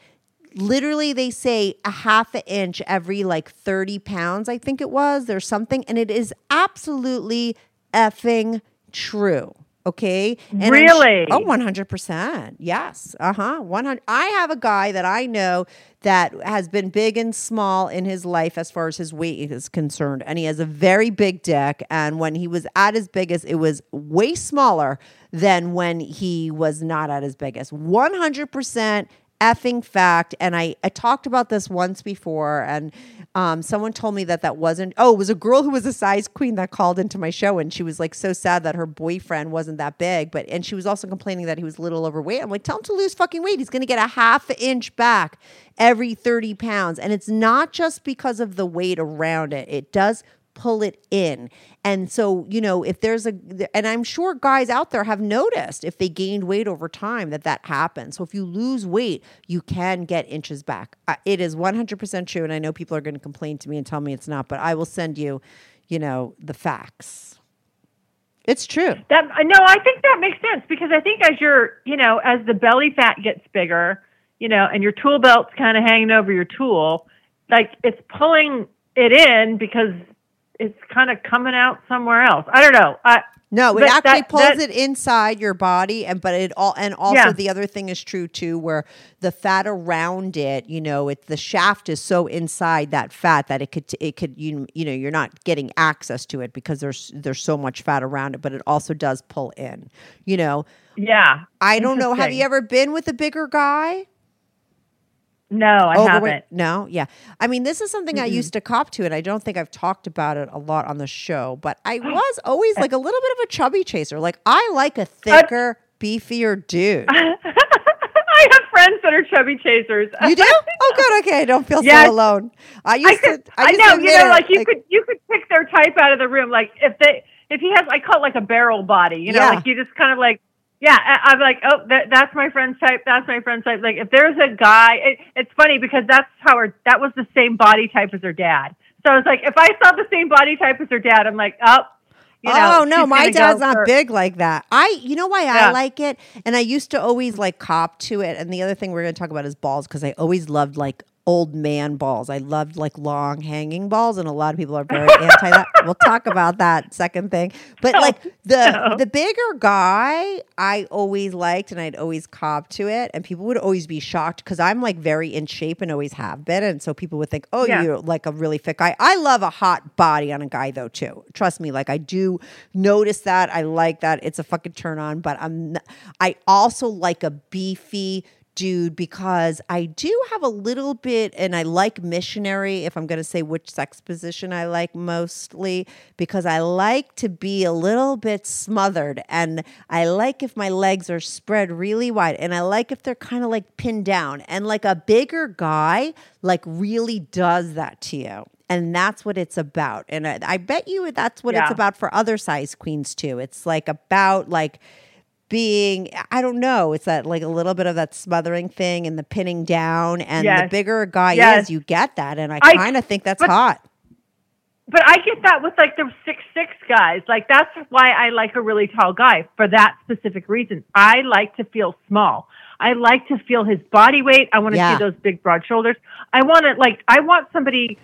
Literally, they say a half an inch every like thirty pounds, I think it was, or something. And it is absolutely effing true. Okay. And really? Sh- oh, one hundred percent. Yes. Uh-huh. one hundred. I have a guy that I know that has been big and small in his life as far as his weight is concerned. And he has a very big dick. And when he was at his biggest, it was way smaller than when he was not at his biggest. one hundred percent effing fact. And I, I talked about this once before, and um, someone told me that that wasn't, oh, it was a girl who was a size queen that called into my show, and she was like so sad that her boyfriend wasn't that big, but, and she was also complaining that he was a little overweight. I'm like, tell him to lose fucking weight. He's going to get a half an inch back every thirty pounds. And it's not just because of the weight around it. It does pull it in. And so, you know, if there's a, and I'm sure guys out there have noticed if they gained weight over time that that happens. So if you lose weight, you can get inches back. Uh, it is one hundred percent true. And I know people are going to complain to me and tell me it's not, but I will send you, you know, the facts. It's true. That, no, I think that makes sense, because I think as your, you know, as the belly fat gets bigger, you know, and your tool belt's kind of hanging over your tool, like it's pulling it in because it's kind of coming out somewhere else. I don't know. I, no, it actually that, pulls that, it inside your body, and but it all and also yeah. the other thing is true too, where the fat around it, you know, it the shaft is so inside that fat that it could it could you you know you're not getting access to it because there's there's so much fat around it, but it also does pull in, you know. Yeah, I don't know. Have you ever been with a bigger guy? No, I Overweight. haven't. No, yeah. I mean, this is something mm-hmm. I used to cop to, and I don't think I've talked about it a lot on the show, but I was always like a little bit of a chubby chaser. Like, I like a thicker, uh, beefier dude. I have friends that are chubby chasers. You do? Oh, good. Okay, I don't feel yes. so alone. I used I could, to. I, used I know. To you know, like you like, could, you could pick their type out of the room. Like if they, if he has, I call it like a barrel body. You know, yeah. like you just kind of like. Yeah, I'm like, oh, that, that's my friend's type. That's my friend's type. Like, if there's a guy, it, it's funny because that's how her, that was the same body type as her dad. So I was like, if I saw the same body type as her dad, I'm like, oh. You know, oh no, my dad's not for- big like that. I, you know why yeah. I like it, and I used to always like cop to it. And the other thing we're going to talk about is balls, because I always loved like old man balls. I loved like long hanging balls, and a lot of people are very anti that. We'll talk about that second thing, but no, like the no. the bigger guy, I always liked, and I'd always cop to it, and people would always be shocked because I'm like very in shape and always have been, and so people would think, oh, yeah. you're like a really fit guy. I love a hot body on a guy though too. Trust me, like I do notice that. I like that. It's a fucking turn on, but I'm not, I also like a beefy dude, because I do have a little bit, and I like missionary, if I'm going to say which sex position I like mostly, because I like to be a little bit smothered, and I like if my legs are spread really wide, and I like if they're kind of like pinned down, and like a bigger guy like really does that to you. And that's what it's about. And I, I bet you that's what yeah. it's about for other size queens too. It's like about like being, I don't know, it's that like a little bit of that smothering thing and the pinning down, and yes. the bigger guy yes. is, you get that, and I, I kind of think that's but, hot. But I get that with like the six six guys. Like that's why I like a really tall guy, for that specific reason. I like to feel small. I like to feel his body weight. I want to yeah. see those big broad shoulders. I want to like I want somebody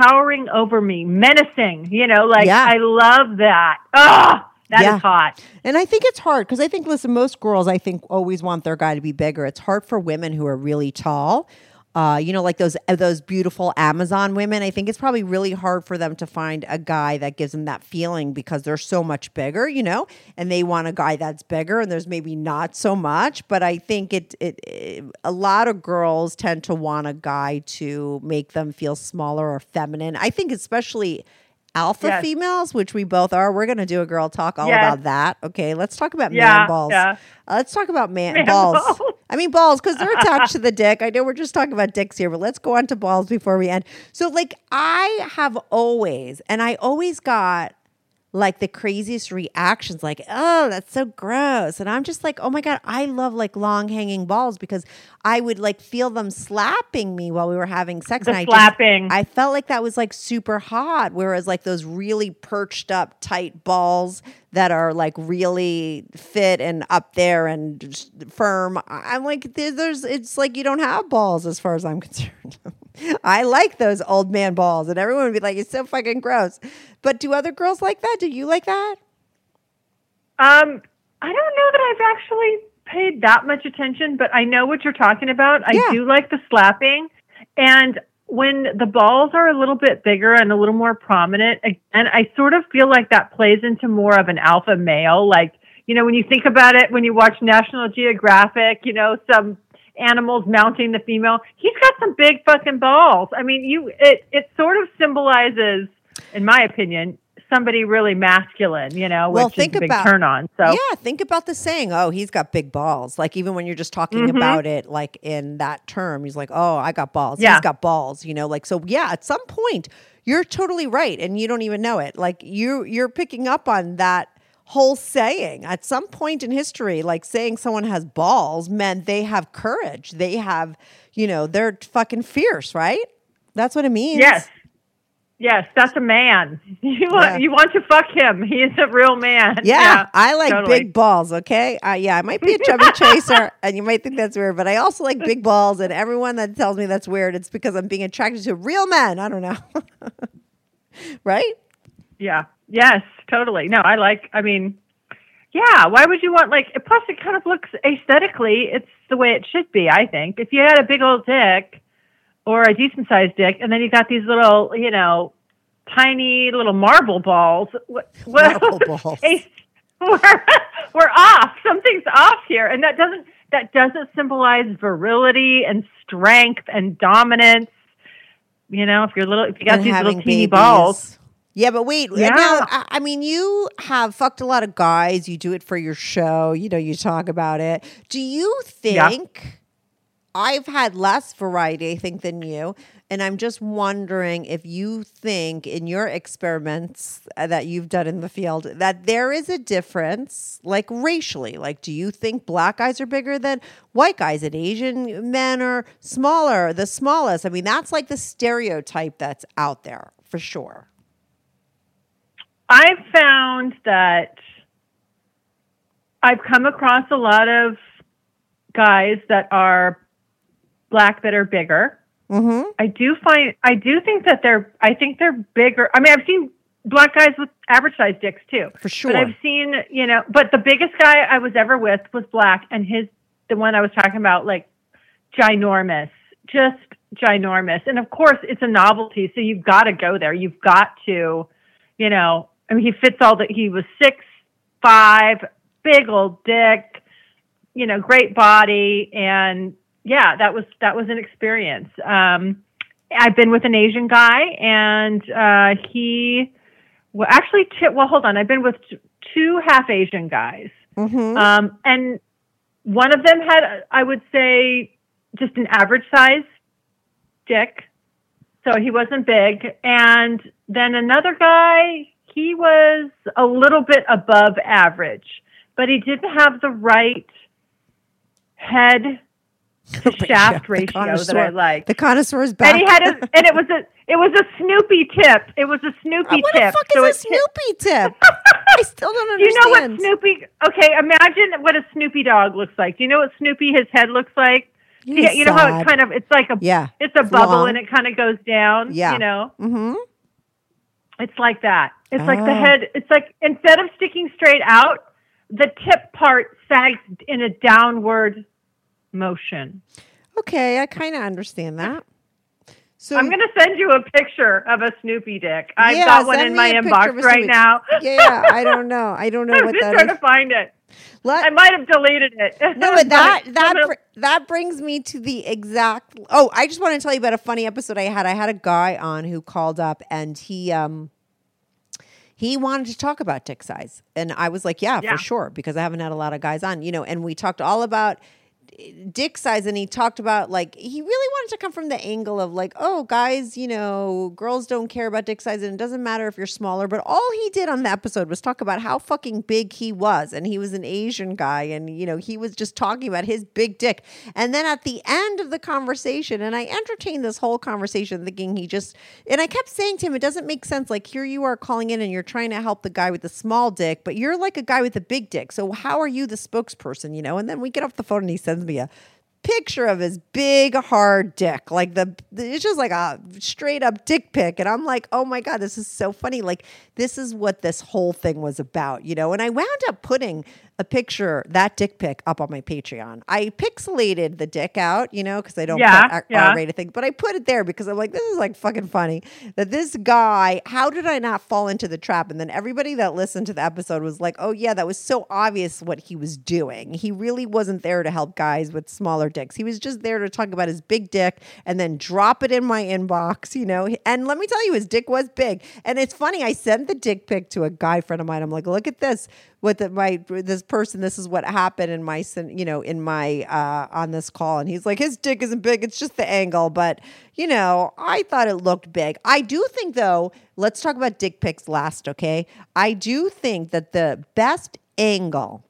towering over me, menacing. You know, like yeah. I love that. Ah. That yeah. is hot. And I think it's hard because I think, listen, most girls, I think, always want their guy to be bigger. It's hard for women who are really tall. Uh, you know, like those those beautiful Amazon women. I think it's probably really hard for them to find a guy that gives them that feeling, because they're so much bigger, you know, and they want a guy that's bigger, and there's maybe not so much. But I think it, it, it a lot of girls tend to want a guy to make them feel smaller or feminine. I think especially alpha yes. females, which we both are. We're going to do a girl talk all yes. about that. Okay, let's talk about yeah, man balls. Yeah. Uh, let's talk about man, man balls. balls. I mean balls, because they're attached to the dick. I know we're just talking about dicks here, but let's go on to balls before we end. So like I have always, and I always got like the craziest reactions, like, oh, that's so gross. And I'm just like, oh my God, I love like long hanging balls, because I would like feel them slapping me while we were having sex. The and I slapping. Just, I felt like that was like super hot. Whereas like those really perched up tight balls that are like really fit and up there and firm, I'm like, there's, it's like you don't have balls as far as I'm concerned. I like those old man balls, and everyone would be like, it's so fucking gross. But do other girls like that? Do you like that? Um, I don't know that I've actually paid that much attention, but I know what you're talking about. Yeah. I do like the slapping. And when the balls are a little bit bigger and a little more prominent, and I sort of feel like that plays into more of an alpha male. Like, you know, when you think about it, when you watch National Geographic, you know, some animals mounting the female, he's got some big fucking balls. I mean, you it it sort of symbolizes, in my opinion, somebody really masculine, you know, well, which think is a big about, turn on. So yeah, think about the saying, oh, he's got big balls. Like even when you're just talking mm-hmm. about it, like in that term, he's like, oh, I got balls. Yeah. He's got balls, you know, like, so yeah, at some point you're totally right. And you don't even know it. Like you, you're picking up on that whole saying at some point in history, like saying someone has balls meant they have courage. They have, you know, they're fucking fierce, right? That's what it means. Yes. Yes, that's a man. You want yeah. you want to fuck him. He is a real man. Yeah, yeah I like totally. big balls, okay? Uh, yeah, I might be a chubby chaser, and you might think that's weird, but I also like big balls, and everyone that tells me that's weird, it's because I'm being attracted to real men. I don't know. Right? Yeah. Yes, totally. No, I like, I mean, yeah, why would you want, like, plus it kind of looks aesthetically, it's the way it should be, I think. If you had a big old dick, or a decent-sized dick, and then you got these little, you know, tiny little marble balls. What, what, marble balls. We're, we're off. Something's off here, and that doesn't that doesn't symbolize virility and strength and dominance. You know, if you're little, if you got and these little teeny babies. balls. Yeah, but wait. Yeah. Now, I mean, you have fucked a lot of guys. You do it for your show. You know, you talk about it. Do you think? Yeah. I've had less variety, I think, than you. And I'm just wondering if you think in your experiments that you've done in the field that there is a difference, like racially. Like, do you think black guys are bigger than white guys and Asian men are smaller, the smallest? I mean, that's like the stereotype that's out there for sure? I've found that I've come across a lot of guys that are black that are bigger. Mm-hmm. I do find, I do think that they're, I think they're bigger. I mean, I've seen black guys with average size dicks too. For sure. But I've seen, you know, but the biggest guy I was ever with was black, and his, the one I was talking about, like ginormous, just ginormous. And of course it's a novelty. So you've got to go there. You've got to, you know, I mean, he fits all that. He was six, five, big old dick, you know, great body. And yeah, that was, that was an experience. Um, I've been with an Asian guy, and, uh, he, well, actually, t- well, hold on. I've been with t- two half Asian guys. Mm-hmm. Um, and one of them had, I would say, just an average size dick. So he wasn't big. And then another guy, he was a little bit above average, but he didn't have the right head to shaft yeah, ratio that I like. The connoisseur's back. And he had a, and it was a it was a Snoopy tip. It was a Snoopy oh, what tip. What the fuck so is a Snoopy tip? I still don't understand. Do you know what Snoopy? Okay, imagine what a Snoopy dog looks like. Do you know what Snoopy his head looks like? Yeah, you know sad. How it kind of it's like a yeah, it's a it's bubble long. And it kind of goes down. Yeah. You know. Mm-hmm. It's like that. It's oh. like the head. It's like instead of sticking straight out, the tip part sags in a downward motion. Okay, I kind of understand that. So I'm going to send you a picture of a Snoopy dick. I've yeah, got one in my inbox right now. Yeah, I don't know. I don't know I'm what that is. I'm just trying to find it. Let, I might have deleted it. No, but that that br- that brings me to the exact. Oh, I just want to tell you about a funny episode I had. I had a guy on who called up, and he um he wanted to talk about dick size, and I was like, yeah, yeah, for sure, because I haven't had a lot of guys on, you know. And we talked all about dick size, and he talked about like he really wanted to come from the angle of like, oh, guys, you know, girls don't care about dick size, and it doesn't matter if you're smaller. But all he did on the episode was talk about how fucking big he was, and he was an Asian guy, and you know, he was just talking about his big dick. And then at the end of the conversation, and I entertained this whole conversation thinking he just, and I kept saying to him, it doesn't make sense, like here you are calling in and you're trying to help the guy with the small dick, but you're like a guy with a big dick, so how are you the spokesperson, you know? And then we get off the phone and he says me a picture of his big hard dick, like the it's just like a straight up dick pic, and I'm like, oh my god, this is so funny. Like this is what this whole thing was about, you know. And I wound up putting a picture, that dick pic, up on my Patreon. I pixelated the dick out, you know, because I don't yeah, put yeah. R-rated things, but I put it there because I'm like, this is like fucking funny that this guy, how did I not fall into the trap? And then everybody that listened to the episode was like, oh yeah, that was so obvious what he was doing. He really wasn't there to help guys with smaller dicks. He was just there to talk about his big dick and then drop it in my inbox, you know. And let me tell you, his dick was big. And it's funny, I sent the dick pic to a guy friend of mine. I'm like, look at this. With the, my this person, this is what happened in my, you know, in my uh, on this call, and he's like, his dick isn't big; it's just the angle. But you know, I thought it looked big. I do think, though, let's talk about dick pics last, okay? I do think that the best angle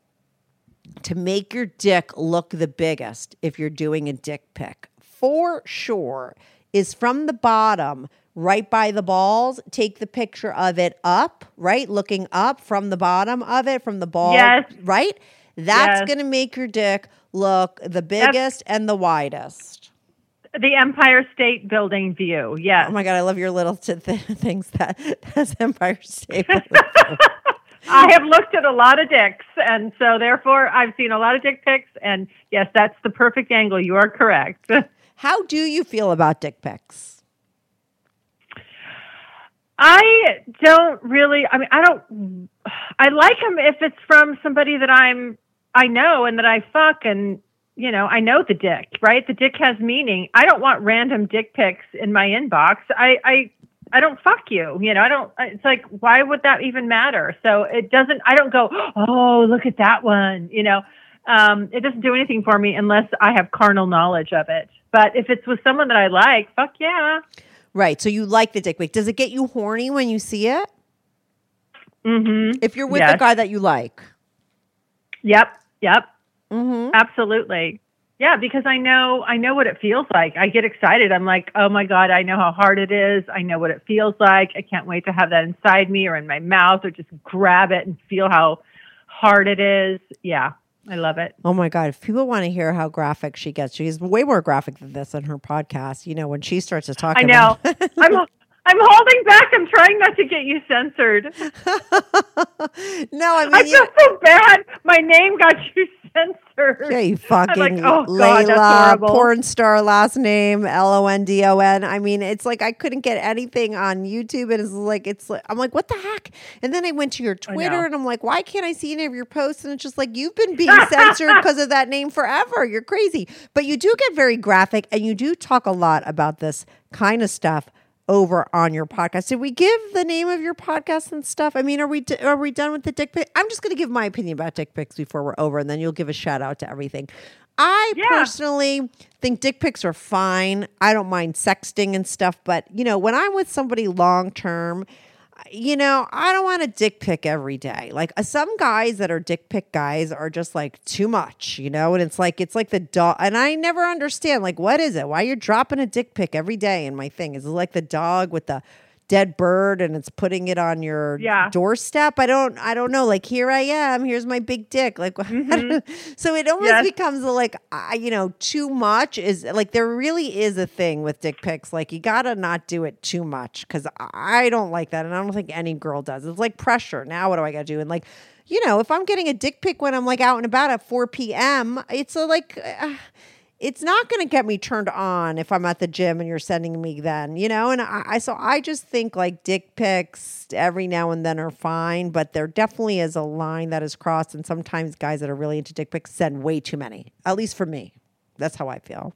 to make your dick look the biggest, if you're doing a dick pic, for sure, is from the bottom. Right by the balls, take the picture of it up, right? Looking up from the bottom of it, from the ball, yes. right? That's yes. going to make your dick look the biggest That's and the widest. The Empire State Building view, yes. Oh, my God, I love your little t- th- things. That, that's Empire State Building. I have looked at a lot of dicks, and so therefore I've seen a lot of dick pics, and yes, that's the perfect angle. You are correct. How do you feel about dick pics? I don't really, I mean, I don't, I like them if it's from somebody that I'm, I know and that I fuck and, you know, I know the dick, right? The dick has meaning. I don't want random dick pics in my inbox. I, I, I don't fuck you, you know, I don't, it's like, why would that even matter? So it doesn't, I don't go, oh, look at that one, you know, um, it doesn't do anything for me unless I have carnal knowledge of it. But if it's with someone that I like, fuck yeah. Right, so you like the dick pic. Does it get you horny when you see it? Mm-hmm. If you're with yes. a guy that you like. Yep, yep. Mm-hmm. Absolutely. Yeah, because I know I know what it feels like. I get excited. I'm like, oh my God, I know how hard it is. I know what it feels like. I can't wait to have that inside me or in my mouth or just grab it and feel how hard it is. Yeah, I love it. Oh my God. If people want to hear how graphic she gets, she's way more graphic than this in her podcast. You know, when she starts to talk I know. About I'm I'm holding back. I'm trying not to get you censored. No, I mean, I feel so bad. My name got you censored. Yeah, you fucking like, oh, Layla, God, that's porn star last name, L O N D O N. I mean, it's like I couldn't get anything on YouTube. And it's like, it's like, I'm like, what the heck? And then I went to your Twitter and I'm like, why can't I see any of your posts? And it's just like, you've been being censored because of that name forever. You're crazy. But you do get very graphic and you do talk a lot about this kind of stuff over on your podcast. Did we give the name of your podcast and stuff? I mean, are we d- are we done with the dick pic? I'm just going to give my opinion about dick pics before we're over, and then you'll give a shout out to everything. I yeah. personally think dick pics are fine. I don't mind sexting and stuff, but you know, when I'm with somebody long term, you know, I don't want a dick pic every day. Like uh, some guys that are dick pic guys are just like too much, you know, and it's like, it's like the dog. And I never understand, like, what is it? Why you're dropping a dick pic every day? And my thing is like the dog with the dead bird and it's putting it on your yeah. doorstep. I don't, I don't know. Like, here I am, here's my big dick. Like, mm-hmm. So it almost yes. becomes like, uh, you know, too much is like, there really is a thing with dick pics. Like you gotta not do it too much. Cause I don't like that. And I don't think any girl does. It's like pressure. Now what do I gotta do? And like, you know, if I'm getting a dick pic when I'm like out and about at four p.m, it's a, like, uh, it's not going to get me turned on if I'm at the gym and you're sending me then, you know? And I, I, so I just think like dick pics every now and then are fine, but there definitely is a line that is crossed. And sometimes guys that are really into dick pics send way too many, at least for me. That's how I feel.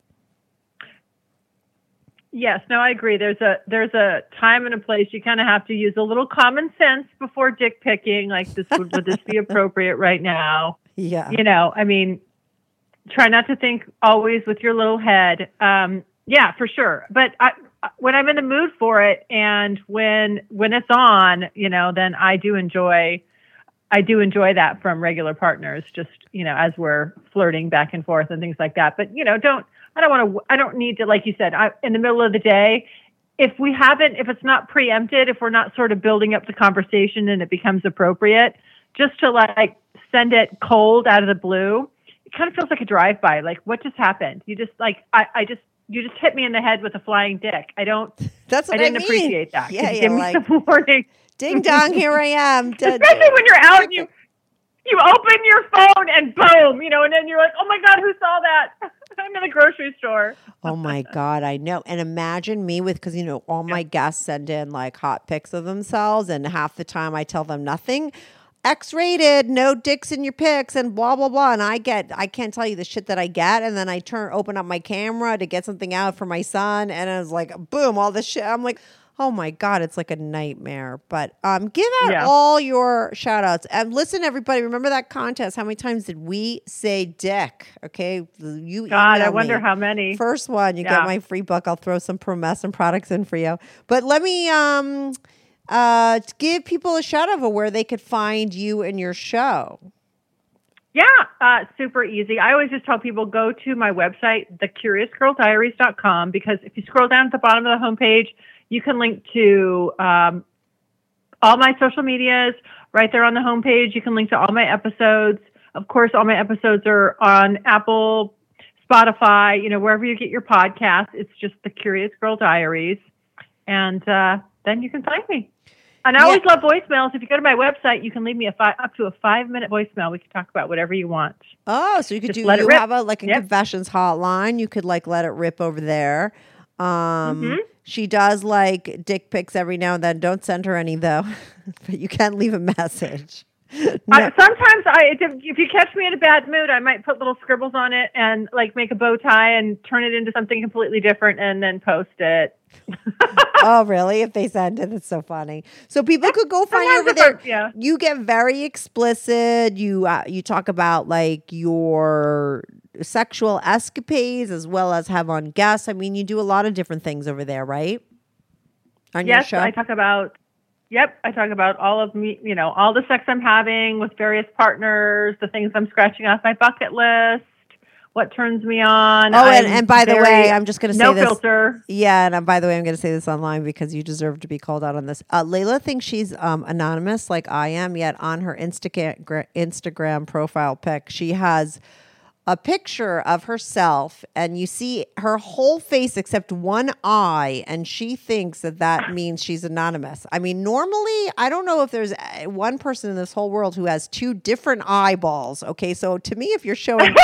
Yes. No, I agree. There's a, there's a time and a place. You kind of have to use a little common sense before dick picking. Like this, would, would this be appropriate right now? Yeah. You know, I mean, try not to think always with your little head. Um, yeah, for sure. But I, when I'm in the mood for it and when, when it's on, you know, then I do enjoy, I do enjoy that from regular partners, just, you know, as we're flirting back and forth and things like that. But, you know, don't, I don't want to, I don't need to, like you said, I, in the middle of the day, if we haven't, if it's not preempted, if we're not sort of building up the conversation and it becomes appropriate, just to like send it cold out of the blue. It kind of feels like a drive-by. Like, what just happened? You just like, I, I just, you just hit me in the head with a flying dick. I don't, That's what I didn't I mean. appreciate that. Yeah, yeah, give me like, some warning. Ding dong, here I am. Especially when you're out and you, you open your phone and boom, you know, and then you're like, oh my God, who saw that? I'm in the grocery store. Oh my God, I know. And imagine me with, because, you know, all my guests send in like hot pics of themselves and half the time I tell them nothing. X-rated, no dicks in your pics, and blah blah blah. And I get, I can't tell you the shit that I get. And then I turn, open up my camera to get something out for my son, and I was like, boom, all this shit. I'm like, oh my God, it's like a nightmare. But um, give out yeah. all your shout outs. And listen, everybody, remember that contest. How many times did we say dick? Okay. You God, I wonder me. how many. First one, you yeah. get my free book. I'll throw some promess and products in for you. But let me um Uh, give people a shout out of where they could find you and your show. Yeah, uh, super easy. I always just tell people go to my website, the curious girl diaries dot com, because if you scroll down at the bottom of the homepage, you can link to um, all my social medias right there on the homepage. You can link to all my episodes. Of course, all my episodes are on Apple, Spotify, you know, wherever you get your podcasts. It's just The Curious Girl Diaries. And uh, then you can find me. And I yeah. always love voicemails. If you go to my website, you can leave me a fi- up to a five-minute voicemail. We can talk about whatever you want. Oh, so you could Just do let you it rip. have a like a yep. confessions hotline. You could like let it rip over there. Um, mm-hmm. She does like dick pics every now and then. Don't send her any though, but you can leave a message. No. I, sometimes I, if you catch me in a bad mood, I might put little scribbles on it and like make a bow tie and turn it into something completely different and then post it. Oh, really? If they send it, that's so funny. So people could go find you over there. Works, yeah. You get very explicit. You uh, you talk about like your sexual escapades as well as have on guests. I mean, you do a lot of different things over there, right? On yes, your show? I talk about. Yep. I talk about all of me, you know, all the sex I'm having with various partners, the things I'm scratching off my bucket list, what turns me on. Oh, and, and by the way, I'm just going to say no this. No filter. Yeah, and I'm, by the way, I'm going to say this online because you deserve to be called out on this. Uh, Layla thinks she's um, anonymous like I am, yet on her Instagram Instagram profile pic, she has a picture of herself, and you see her whole face except one eye, and she thinks that that means she's anonymous. I mean, normally, I don't know if there's one person in this whole world who has two different eyeballs, okay? So to me, if you're showing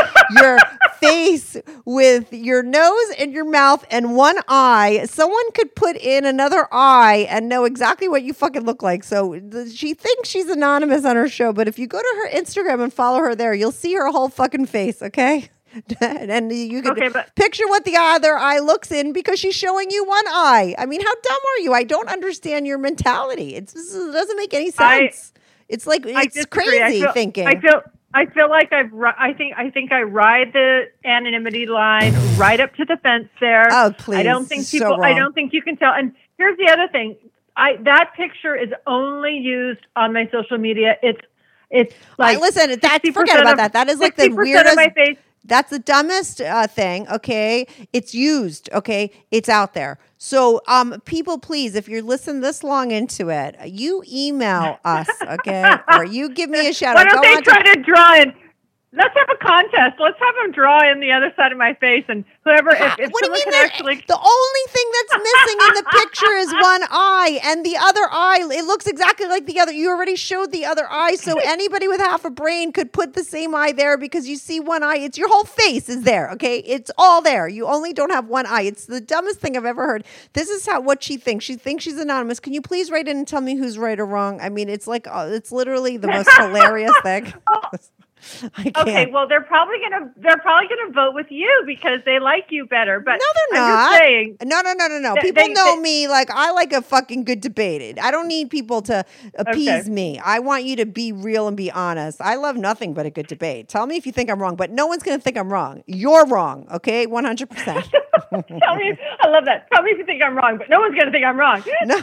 your face with your nose and your mouth and one eye, someone could put in another eye and know exactly what you fucking look like. So th- she thinks she's anonymous on her show, but if you go to her Instagram and follow her there, you'll see her whole fucking face, okay? Okay, and you can okay, but- picture what the other eye looks in because she's showing you one eye. I mean, how dumb are you? I don't understand your mentality. It's, it doesn't make any sense. I, it's like it's crazy I feel, thinking. I feel, I feel like I've. I think, I think I ride the anonymity line right up to the fence there. Oh please! I don't think people. So I don't think you can tell. And here's the other thing. I that picture is only used on my social media. It's. It's like I listen. That forget about of, that. That is like the weirdest. My face. That's the dumbest uh, thing. Okay, it's used. Okay, it's out there. So, um, people, please, if you're listening this long into it, you email us, okay, or you give me a shout out. Why don't they try to, to draw in? Let's have a contest. Let's have them draw in the other side of my face, and whoever. If, if what do you mean? That, actually... The only thing that's missing in the picture is one eye, and the other eye. It looks exactly like the other. You already showed the other eye, so anybody with half a brain could put the same eye there because you see one eye. It's your whole face is there. Okay, it's all there. You only don't have one eye. It's the dumbest thing I've ever heard. This is how what she thinks. She thinks she's anonymous. Can you please write in and tell me who's right or wrong? I mean, it's like oh, it's literally the most hilarious thing. Okay, well, they're probably gonna they're probably gonna vote with you because they like you better. But no, they're not. I'm just saying, no, no, no, no, no. Th- people they, know they, me like I like a fucking good debate. I don't need people to appease okay. me. I want you to be real and be honest. I love nothing but a good debate. Tell me if you think I'm wrong, but no one's gonna think I'm wrong. You're wrong, okay? One hundred percent. Tell me, I love that. Tell me if you think I'm wrong, but no one's gonna think I'm wrong. no,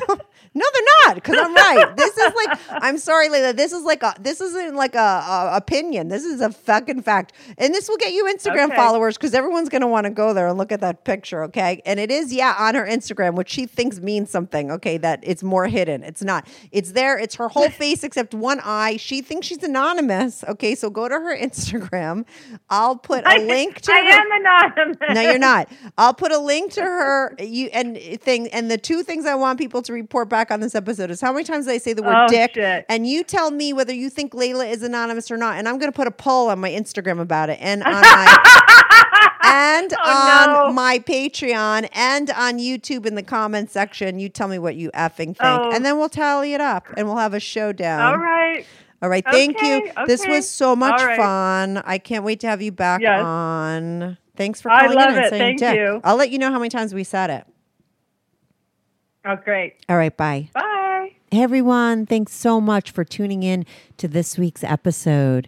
no, they're not because I'm right. This is like I'm sorry, Layla. This is like a this isn't like a, a opinion. This is a fucking fact. And this will get you Instagram okay. followers because everyone's going to want to go there and look at that picture, okay? And it is, yeah, on her Instagram, which she thinks means something, okay, that it's more hidden. It's not. It's there. It's her whole face except one eye. She thinks she's anonymous, okay? So go to her Instagram. I'll put a I, link to I her. I am anonymous. No, you're not. I'll put a link to her You and thing. And the two things I want people to report back on this episode is how many times I say the word oh, dick. Shit. And you tell me whether you think Layla is anonymous or not. And I'm going to put put a poll on my Instagram about it and on my, and oh, on no. my Patreon and on YouTube in the comments section. You tell me what you effing think oh. and then we'll tally it up and we'll have a showdown. All right. All right. Thank okay, you. Okay. This was so much right. fun. I can't wait to have you back yes. on. Thanks for calling I love in it. And saying Thank dick. You. I'll let you know how many times we said it. Oh, great. All right. Bye. Bye. Hey, everyone. Thanks so much for tuning in to this week's episode.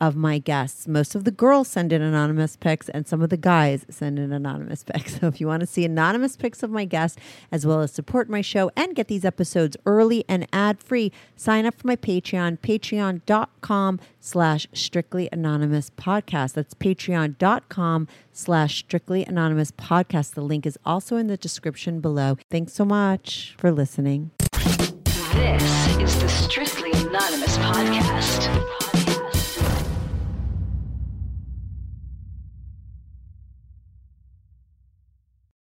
of my guests. Most of the girls send in anonymous pics and some of the guys send in anonymous pics. So if you want to see anonymous pics of my guests as well as support my show and get these episodes early and ad-free, sign up for my Patreon, patreon.com slash Strictly Anonymous Podcast. That's patreon.com slash Strictly Anonymous Podcast. The link is also in the description below. Thanks so much for listening. This is the Strictly Anonymous Podcast.